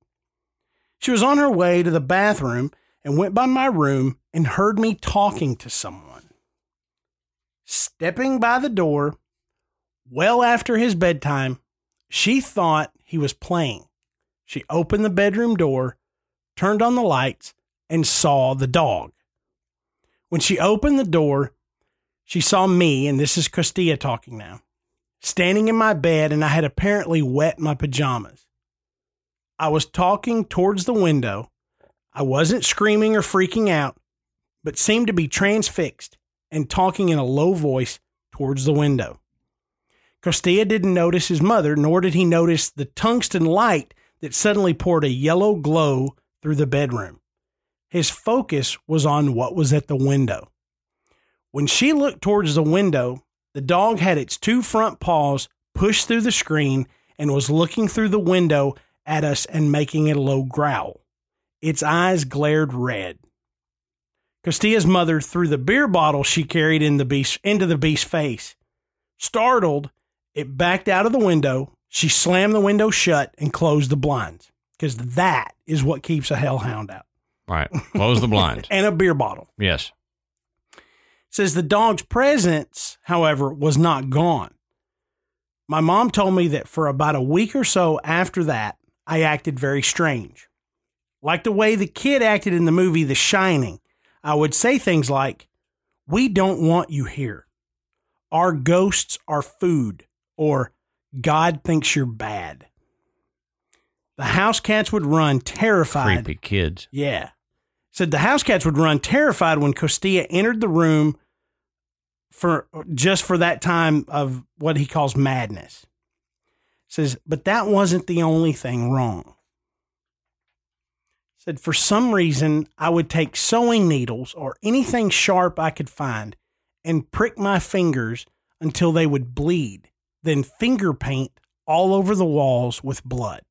She was on her way to the bathroom and went by my room and heard me talking to someone. Stepping by the door, well after his bedtime, she thought he was playing. She opened the bedroom door, turned on the lights, and saw the dog. When she opened the door, she saw me, and this is Castilla talking now, standing in my bed, and I had apparently wet my pajamas. I was talking towards the window. I wasn't screaming or freaking out, but seemed to be transfixed and talking in a low voice towards the window. Castilla didn't notice his mother, nor did he notice the tungsten light that suddenly poured a yellow glow through the bedroom. His focus was on what was at the window. When she looked towards the window, the dog had its two front paws pushed through the screen and was looking through the window at us and making a low growl. Its eyes glared red. Castilla's mother threw the beer bottle she carried in the beast, into the beast's face. Startled, it backed out of the window. She slammed the window shut and closed the blinds, because that is what keeps a hellhound out. All right. Close the blinds. And a beer bottle. Yes. It says the dog's presence, however, was not gone. My mom told me that for about a week or so after that, I acted very strange. Like the way the kid acted in the movie The Shining, I would say things like, "We don't want you here," "Our ghosts are food," or "God thinks you're bad." The house cats would run terrified. Creepy kids. Yeah. Said the house cats would run terrified when Castilla entered the room for just for that time of what he calls madness. Says, but that wasn't the only thing wrong. Said, for some reason, I would take sewing needles or anything sharp I could find and prick my fingers until they would bleed, then finger paint all over the walls with blood.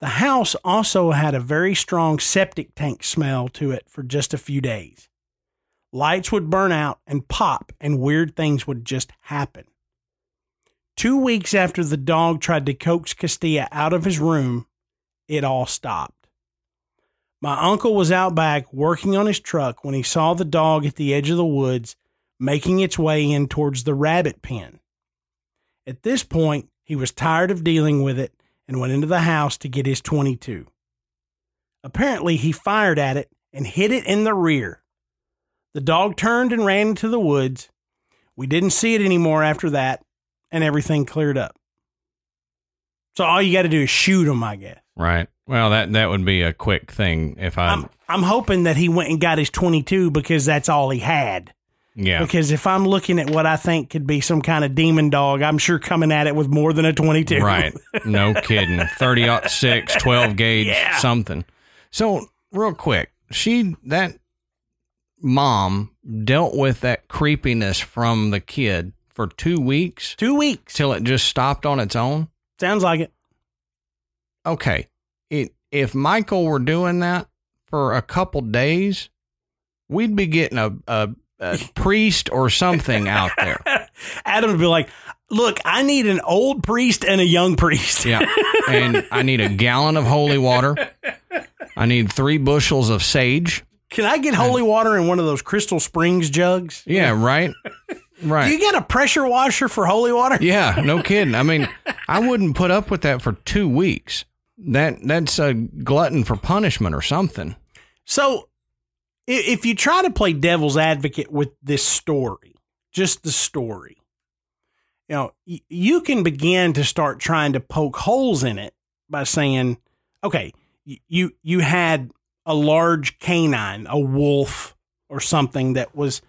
The house also had a very strong septic tank smell to it for just a few days. Lights would burn out and pop, and weird things would just happen. Two weeks after the dog tried to coax Castilla out of his room, it all stopped. My uncle was out back working on his truck when he saw the dog at the edge of the woods, making its way in towards the rabbit pen. At this point, he was tired of dealing with it and went into the house to get his twenty-two. Apparently, he fired at it and hit it in the rear. The dog turned and ran into the woods. We didn't see it anymore after that, and everything cleared up. So all you got to do is shoot him, I guess. Right. Well, that that would be a quick thing. If I'm, I'm, I'm hoping that he went and got his twenty-two because that's all he had. Yeah. Because if I'm looking at what I think could be some kind of demon dog, I'm sure coming at it with more than a twenty-two. Right. No kidding. thirty aught six, twelve gauge, yeah. Something. So real quick, she, that mom dealt with that creepiness from the kid for two weeks. Two weeks. Till it just stopped on its own. Sounds like it. Okay. It, if Michael were doing that for a couple days, we'd be getting a, a, a priest or something out there. Adam would be like, look, I need an old priest and a young priest. Yeah. And I need a gallon of holy water. I need three bushels of sage. Can I get holy water in one of those Crystal Springs jugs? Yeah, right. Right. Do you got a pressure washer for holy water? Yeah, no kidding. I mean, I wouldn't put up with that for two weeks. That that's a glutton for punishment or something. So if you try to play devil's advocate with this story, just the story, you know, you can begin to start trying to poke holes in it by saying, okay, you you had a large canine, a wolf or something that was,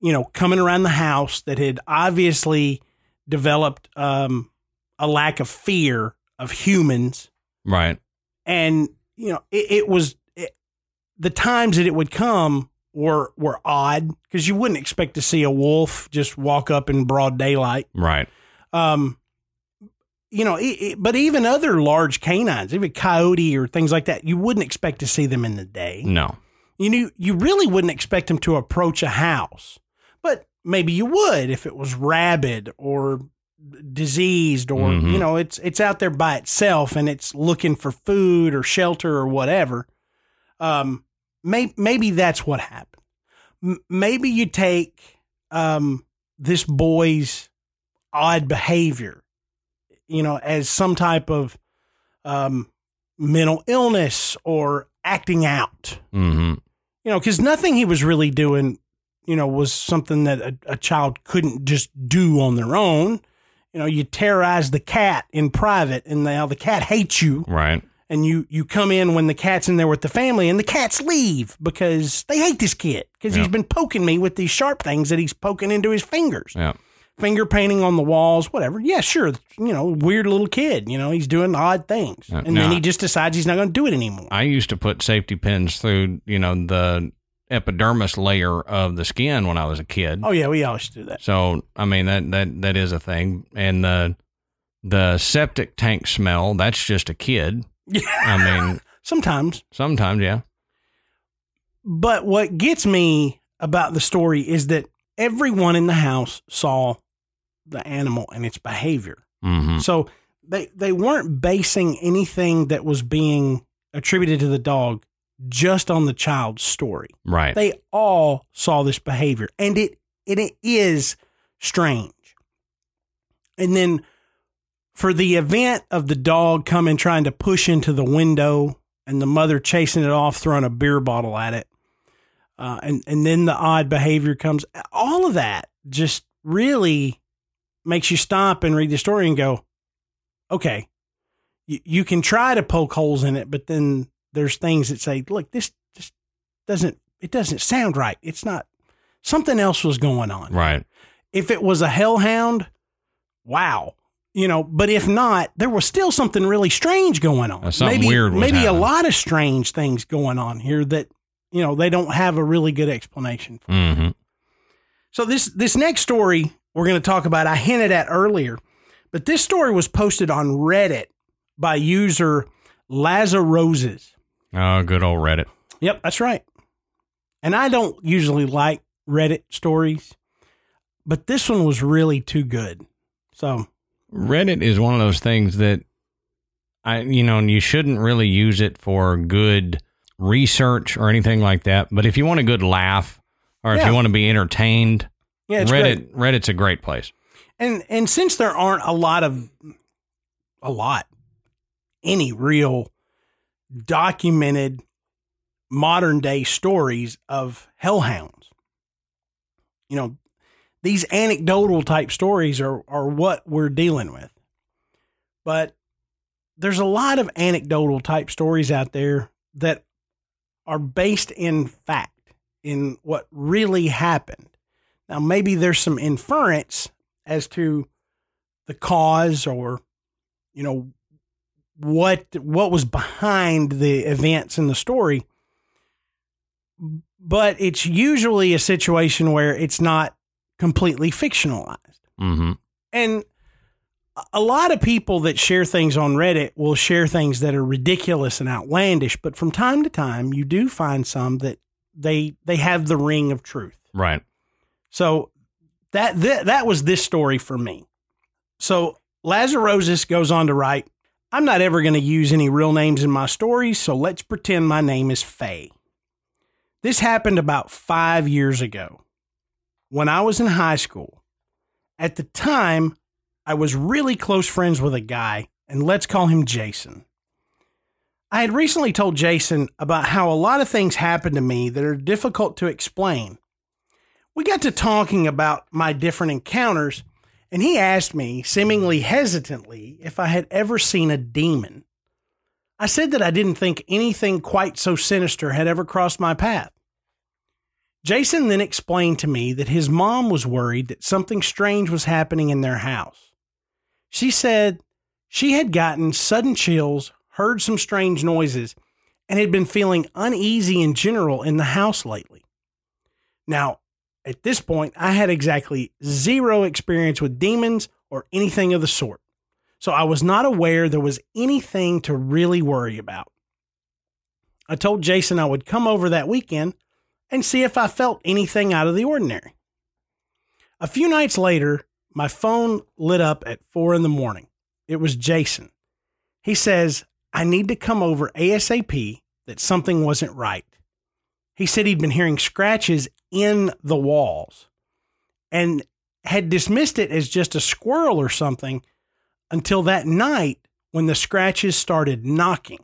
you know, coming around the house that had obviously developed um, a lack of fear of humans. Right. And, you know, it, it was it, the times that it would come were were odd because you wouldn't expect to see a wolf just walk up in broad daylight. Right. Um, you know, it, it, but even other large canines, even coyote or things like that, you wouldn't expect to see them in the day. No. You knew, you really wouldn't expect them to approach a house, but maybe you would if it was rabid or diseased or, mm-hmm. you know, it's it's out there by itself and it's looking for food or shelter or whatever. Um, may, maybe that's what happened. M- maybe you take um, this boy's odd behavior, you know, as some type of um, mental illness or acting out, mm-hmm. you know, because nothing he was really doing, you know, was something that a, a child couldn't just do on their own. You know, you terrorize the cat in private and now the cat hates you. Right. And you, you come in when the cat's in there with the family and the cats leave because they hate this kid because yeah. he's been poking me with these sharp things that he's poking into his fingers. Yeah. Finger painting on the walls, whatever. Yeah, sure. You know, weird little kid, you know, he's doing odd things. Uh, and no, then he just decides he's not going to do it anymore. I used to put safety pins through, you know, the epidermis layer of the skin when I was a kid. Oh yeah, we always do that. So I mean that that that is a thing. And the the septic tank smell, that's just a kid. Yeah. I mean sometimes. Sometimes, yeah. But what gets me about the story is that everyone in the house saw the animal and its behavior. Mm-hmm. So they they weren't basing anything that was being attributed to the dog just on the child's story. Right. They all saw this behavior and it, and it is strange. And then for the event of the dog coming, trying to push into the window and the mother chasing it off, throwing a beer bottle at it. Uh, and, and then the odd behavior comes, all of that just really makes you stop and read the story and go, okay, you, you can try to poke holes in it, but then there's things that say, look, this just doesn't, it doesn't sound right. It's not, something else was going on. Right. If it was a hellhound, wow. You know, but if not, there was still something really strange going on. Uh, something maybe, weird was Maybe happening. A lot of strange things going on here that, you know, they don't have a really good explanation for. Mm-hmm. So this, this next story we're going to talk about, I hinted at earlier, but this story was posted on Reddit by user Lazaroses. Oh, good old Reddit. Yep, that's right. And I don't usually like Reddit stories, but this one was really too good. So Reddit is one of those things that I, you know, you shouldn't really use it for good research or anything like that. But if you want a good laugh or yeah. if you want to be entertained, yeah, it's Reddit, great. Reddit's a great place. And, and since there aren't a lot of, a lot, any real documented modern day stories of hellhounds, you know, these anecdotal type stories are, are what we're dealing with, but there's a lot of anecdotal type stories out there that are based in fact, in what really happened. Now, maybe there's some inference as to the cause or, you know, what what was behind the events in the story, but it's usually a situation where it's not completely fictionalized. Mm-hmm. And a lot of people that share things on Reddit will share things that are ridiculous and outlandish, but from time to time you do find some that they they have the ring of truth. Right. So that that, that was this story for me. So Lazaroses goes on to write, I'm not ever going to use any real names in my stories, so let's pretend my name is Faye. This happened about five years ago when I was in high school. At the time, I was really close friends with a guy, and let's call him Jason. I had recently told Jason about how a lot of things happened to me that are difficult to explain. We got to talking about my different encounters, and he asked me, seemingly hesitantly, if I had ever seen a demon. I said that I didn't think anything quite so sinister had ever crossed my path. Jason then explained to me that his mom was worried that something strange was happening in their house. She said she had gotten sudden chills, heard some strange noises, and had been feeling uneasy in general in the house lately. Now, at this point, I had exactly zero experience with demons or anything of the sort, so I was not aware there was anything to really worry about. I told Jason I would come over that weekend and see if I felt anything out of the ordinary. A few nights later, my phone lit up at four in the morning. It was Jason. He says, I need to come over ASAP, that something wasn't right. He said he'd been hearing scratches in the walls and had dismissed it as just a squirrel or something until that night when the scratches started knocking.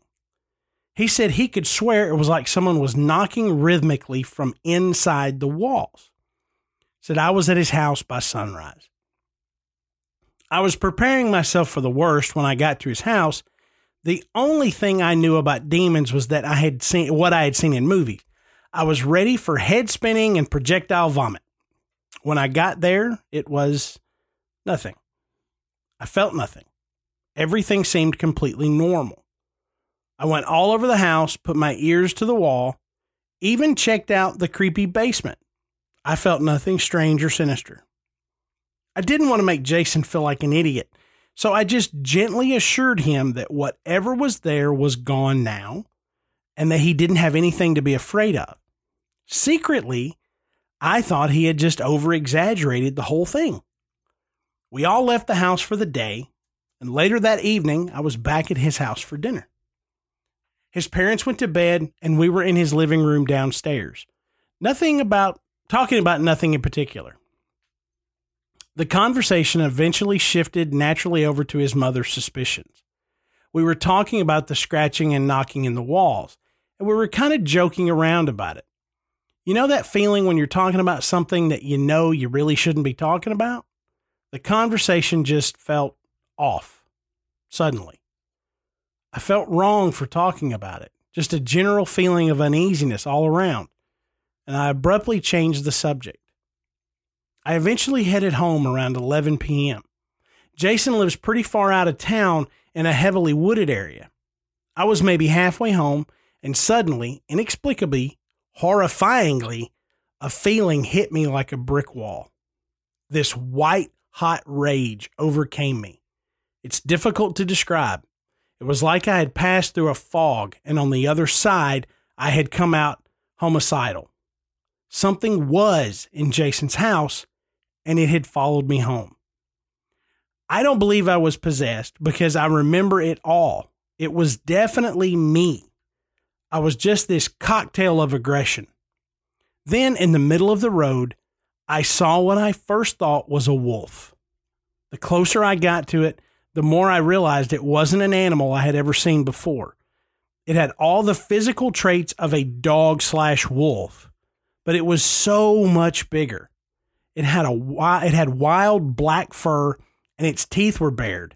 He said he could swear it was like someone was knocking rhythmically from inside the walls. Said I was at his house by sunrise. I was preparing myself for the worst when I got to his house. The only thing I knew about demons was that I had seen what I had seen in movies. I was ready for head spinning and projectile vomit. When I got there, it was nothing. I felt nothing. Everything seemed completely normal. I went all over the house, put my ears to the wall, even checked out the creepy basement. I felt nothing strange or sinister. I didn't want to make Jason feel like an idiot, so I just gently assured him that whatever was there was gone now, and that he didn't have anything to be afraid of. Secretly, I thought he had just over-exaggerated the whole thing. We all left the house for the day, and later that evening, I was back at his house for dinner. His parents went to bed, and we were in his living room downstairs. Nothing about, talking about nothing in particular. The conversation eventually shifted naturally over to his mother's suspicions. We were talking about the scratching and knocking in the walls, and we were kind of joking around about it. You know that feeling when you're talking about something that you know you really shouldn't be talking about? The conversation just felt off, suddenly. I felt wrong for talking about it, just a general feeling of uneasiness all around, and I abruptly changed the subject. I eventually headed home around eleven p.m. Jason lives pretty far out of town in a heavily wooded area. I was maybe halfway home, and suddenly, inexplicably, horrifyingly, a feeling hit me like a brick wall. This white-hot rage overcame me. It's difficult to describe. It was like I had passed through a fog, and on the other side, I had come out homicidal. Something was in Jason's house, and it had followed me home. I don't believe I was possessed because I remember it all. It was definitely me. I was just this cocktail of aggression. Then, in the middle of the road, I saw what I first thought was a wolf. The closer I got to it, the more I realized it wasn't an animal I had ever seen before. It had all the physical traits of a dog slash wolf, but it was so much bigger. It had a it had wild black fur, and its teeth were bared.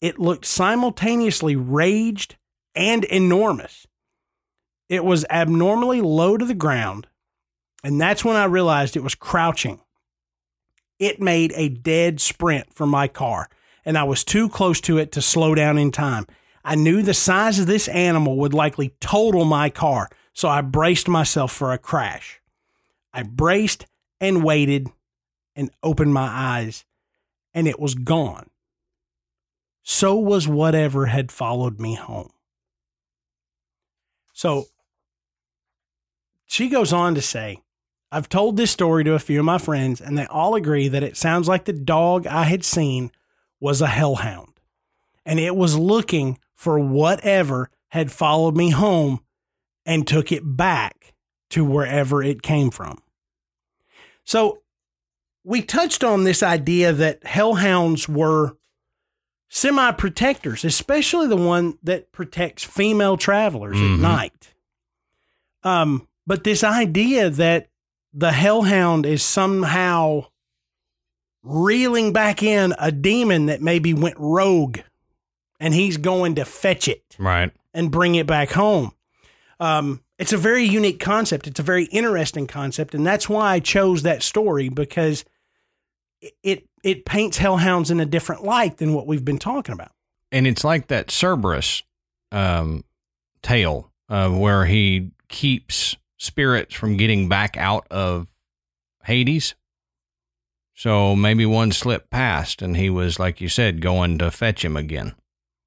It looked simultaneously raged and enormous. It was abnormally low to the ground, and that's when I realized it was crouching. It made a dead sprint for my car, and I was too close to it to slow down in time. I knew the size of this animal would likely total my car, so I braced myself for a crash. I braced and waited and opened my eyes, and it was gone. So was whatever had followed me home. So she goes on to say, I've told this story to a few of my friends, and they all agree that it sounds like the dog I had seen was a hellhound, and it was looking for whatever had followed me home and took it back to wherever it came from. So we touched on this idea that hellhounds were semi-protectors, especially the one that protects female travelers mm-hmm. at night. Um, but this idea that the hellhound is somehow reeling back in a demon that maybe went rogue and he's going to fetch it right and bring it back home. Um, it's a very unique concept. It's a very interesting concept. And that's why I chose that story, because it, it, it paints hellhounds in a different light than what we've been talking about. And it's like that Cerberus um, tale uh, where he keeps spirits from getting back out of Hades. So maybe one slipped past and he was, like you said, going to fetch him again.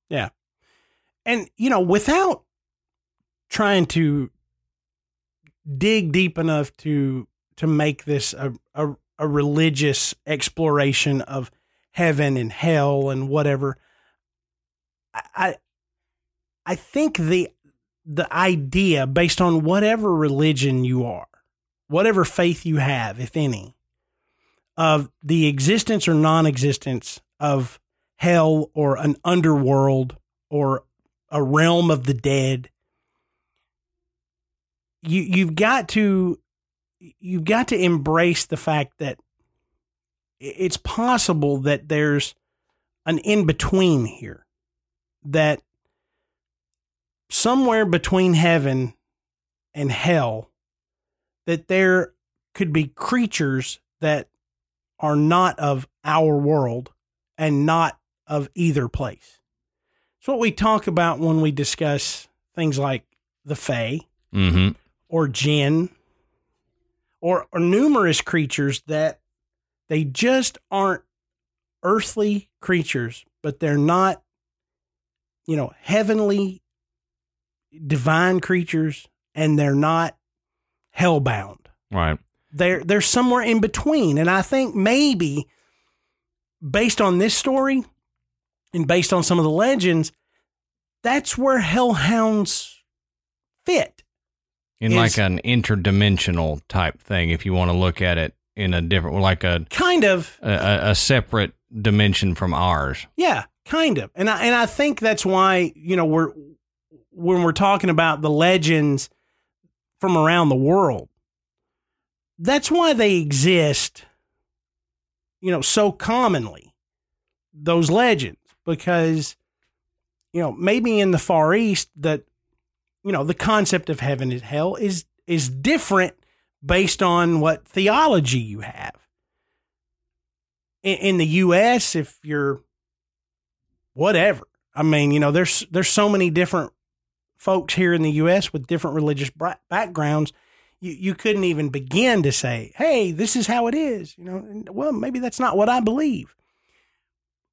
Yeah. And, you know, without trying to dig deep enough to to make this a, a, a religious exploration of heaven and hell and whatever, I I think the the idea, based on whatever religion you are, whatever faith you have, if any, of the existence or non-existence of hell or an underworld or a realm of the dead, you you've got to you've got to embrace the fact that it's possible that there's an in-between here, that somewhere between heaven and hell, that there could be creatures that are not of our world and not of either place. It's what we talk about when we discuss things like the Fae mm-hmm. or Jinn or, or numerous creatures that they just aren't earthly creatures, but they're not, you know, heavenly divine creatures, and they're not hellbound. Right. They're, they're somewhere in between. And I think maybe based on this story and based on some of the legends, that's where hellhounds fit. In is, like an interdimensional type thing, if you want to look at it in a different, like a kind of a, a separate dimension from ours. Yeah, kind of. And I, and I think that's why, you know, we're, when we're talking about the legends from around the world, that's why they exist, you know, so commonly, those legends, because, you know, maybe in the Far East that, you know, the concept of heaven and hell is, is different based on what theology you have. In, in the U S, if you're whatever, I mean, you know, there's, there's so many different folks here in the U S with different religious backgrounds. You, you couldn't even begin to say, hey, this is how it is. You know, and, well, maybe that's not what I believe.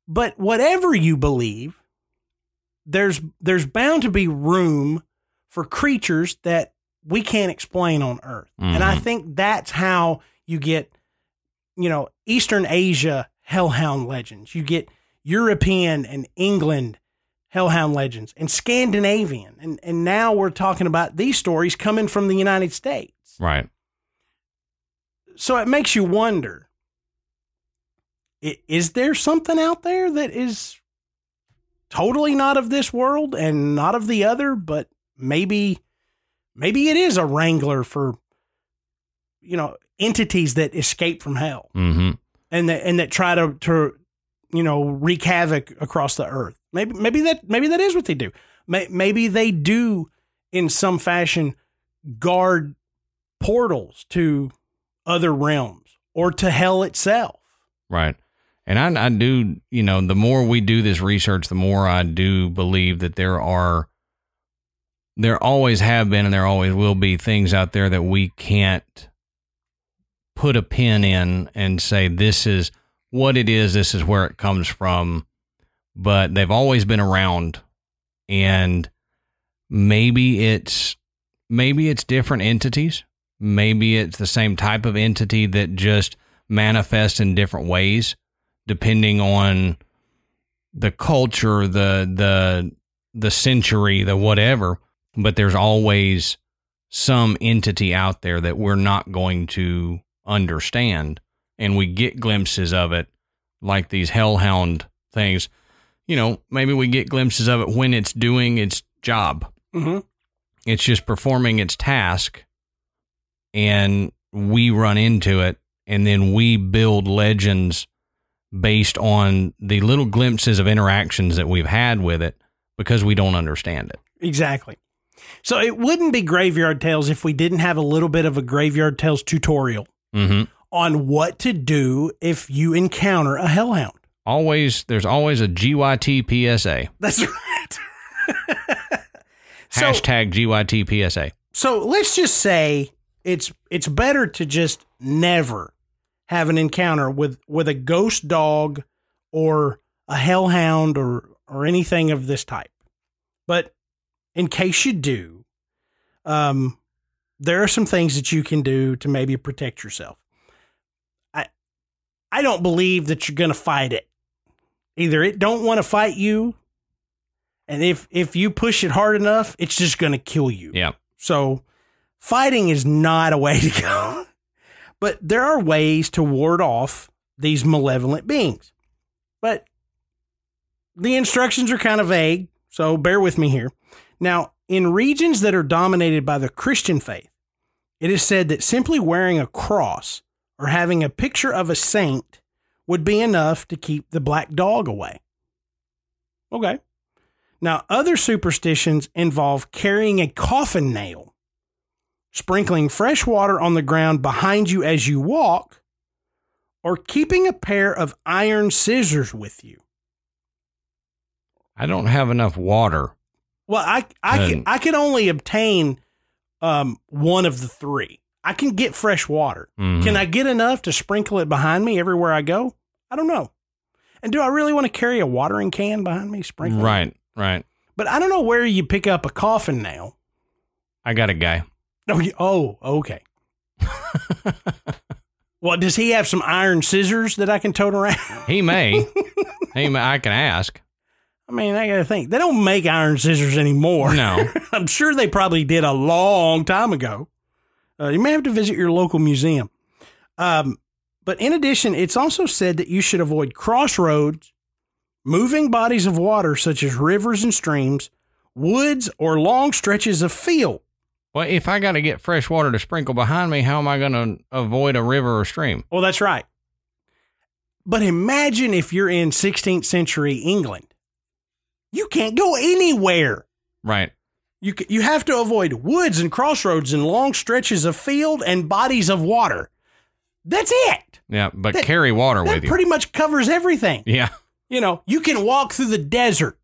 But whatever you believe, there's there's bound to be room for creatures that we can't explain on Earth. Mm-hmm. And I think that's how you get, you know, Eastern Asia hellhound legends. You get European and England hellhound legends and Scandinavian. And, and now we're talking about these stories coming from the United States. Right. So it makes you wonder, is there something out there that is totally not of this world and not of the other, but maybe, maybe it is a wrangler for, you know, entities that escape from hell mm-hmm. and that, and that try to, to, you know, wreak havoc across the earth. Maybe, maybe that, maybe that is what they do. Maybe they do in some fashion guard portals to other realms or to hell itself. Right. And I, I do, you know, the more we do this research, the more I do believe that there are, there always have been, and there always will be things out there that we can't put a pin in and say, this is what it is. This is where it comes from, but they've always been around, and maybe it's, maybe it's different entities. Maybe it's the same type of entity that just manifests in different ways, depending on the culture, the, the, the century, the whatever, but there's always some entity out there that we're not going to understand. And we get glimpses of it, like these hellhound things. you know, maybe we get glimpses of it when it's doing its job. Mm-hmm. It's just performing its task, and we run into it, and then we build legends based on the little glimpses of interactions that we've had with it because we don't understand it. Exactly. So it wouldn't be Graveyard Tales if we didn't have a little bit of a Graveyard Tales tutorial mm-hmm. on what to do if you encounter a hellhound. Always, there's always a G Y T P S A. That's right. Hashtag G Y T P S A. So let's just say it's it's better to just never have an encounter with, with a ghost dog or a hellhound or, or anything of this type. But in case you do, um, there are some things that you can do to maybe protect yourself. I I don't believe that you're going to fight it. Either it don't want to fight you, and if, if you push it hard enough, it's just going to kill you. Yeah. So fighting is not a way to go. But there are ways to ward off these malevolent beings. But the instructions are kind of vague, so bear with me here. Now, in regions that are dominated by the Christian faith, it is said that simply wearing a cross or having a picture of a saint would be enough to keep the black dog away. Okay. Now, other superstitions involve carrying a coffin nail, sprinkling fresh water on the ground behind you as you walk, or keeping a pair of iron scissors with you. I don't have enough water. Well, I I and, can I can only obtain um, one of the three. I can get fresh water. Mm-hmm. Can I get enough to sprinkle it behind me everywhere I go? I don't know. And do I really want to carry a watering can behind me? Sprinkling? Right. It? Right. But I don't know where you pick up a coffin nail. I got a guy. Oh, okay. Well, does he have some iron scissors that I can tote around? He may. He may. I can ask. I mean, I got to think. They don't make iron scissors anymore. No. I'm sure they probably did a long time ago. Uh, you may have to visit your local museum. Um, but in addition, it's also said that you should avoid crossroads, moving bodies of water such as rivers and streams, woods, or long stretches of field. Well, if I got to get fresh water to sprinkle behind me, how am I going to avoid a river or stream? Well, that's right. But imagine if you're in sixteenth century England. You can't go anywhere. Right. You you have to avoid woods and crossroads and long stretches of field and bodies of water. That's it. Yeah, but that, carry water with you. That pretty much covers everything. Yeah. You know, you can walk through the desert,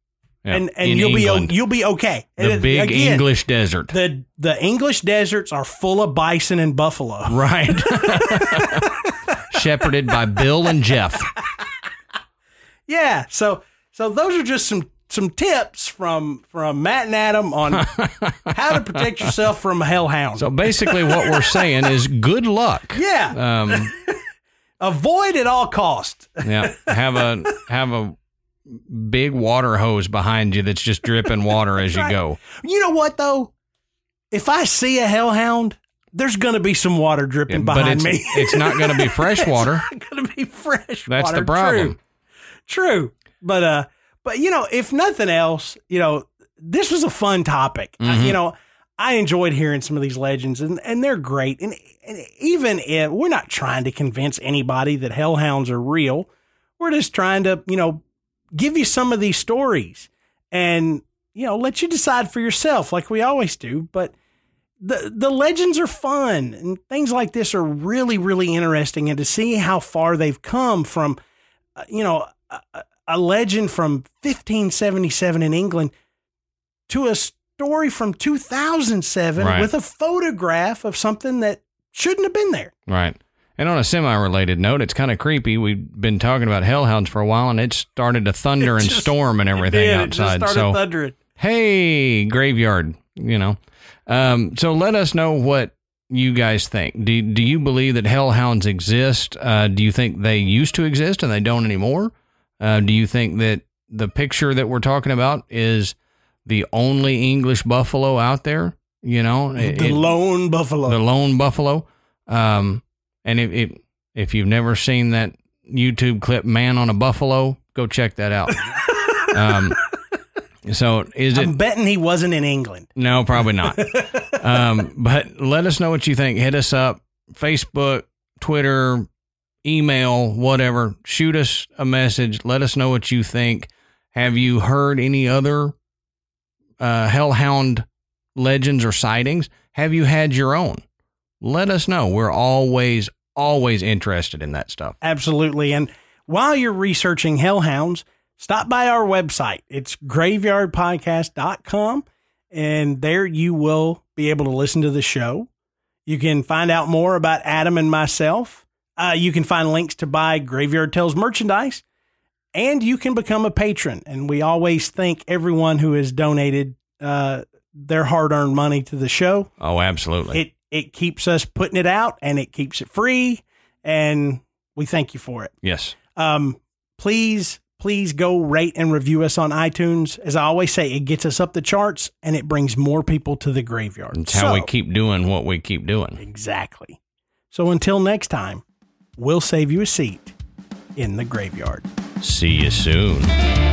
yeah, and, and you'll England, be you'll be okay. The and big again, English desert. The the English deserts are full of bison and buffalo. Right. Shepherded by Bill and Jeff. Yeah. So so those are just some some tips from from Matt and Adam on how to protect yourself from a hellhound. So basically, what we're saying is good luck. Yeah. Um, Avoid at all costs. Yeah, have a have a big water hose behind you that's just dripping water as right. you go. You know what though? If I see a hellhound, there's going to be some water dripping yeah, behind but it's, me. It's not going to be fresh water. It's not going to be fresh. That's water. The problem. True. True, but uh, but you know, if nothing else, you know, this was a fun topic. Mm-hmm. I, you know. I enjoyed hearing some of these legends, and, and they're great. And, and even if we're not trying to convince anybody that hellhounds are real, we're just trying to, you know, give you some of these stories and, you know, let you decide for yourself like we always do. But the the legends are fun, and things like this are really, really interesting. And to see how far they've come from, uh, you know, a, a legend from fifteen seventy-seven in England to a story from two thousand seven right. with a photograph of something that shouldn't have been there. Right. And on a semi-related note, it's kind of creepy. We've been talking about hellhounds for a while, and it started to thunder it and just, storm and everything it did. Outside. It just started so, thundering. Hey, graveyard, you know. Um, so let us know what you guys think. Do, do you believe that hellhounds exist? Uh, do you think they used to exist and they don't anymore? Uh, do you think that the picture that we're talking about is the only English buffalo out there, you know, it, the lone buffalo, the lone buffalo. Um, and if, if, if you've never seen that YouTube clip, Man on a Buffalo, go check that out. Um, so is it? I'm betting he wasn't in England. No, probably not. um, but let us know what you think. Hit us up, Facebook, Twitter, email, whatever. Shoot us a message. Let us know what you think. Have you heard any other uh, hellhound legends or sightings? Have you had your own? Let us know. We're always, always interested in that stuff. Absolutely. And while you're researching hellhounds, stop by our website. It's graveyard podcast dot com, and there you will be able to listen to the show. You can find out more about Adam and myself. Uh, you can find links to buy Graveyard Tales merchandise, and you can become a patron. And we always thank everyone who has donated uh, their hard-earned money to the show. Oh, absolutely. It it keeps us putting it out, and it keeps it free, and we thank you for it. Yes. Um, please, please go rate and review us on iTunes. As I always say, it gets us up the charts, and it brings more people to the graveyard. It's how so, we keep doing what we keep doing. Exactly. So until next time, we'll save you a seat in the graveyard. See you soon.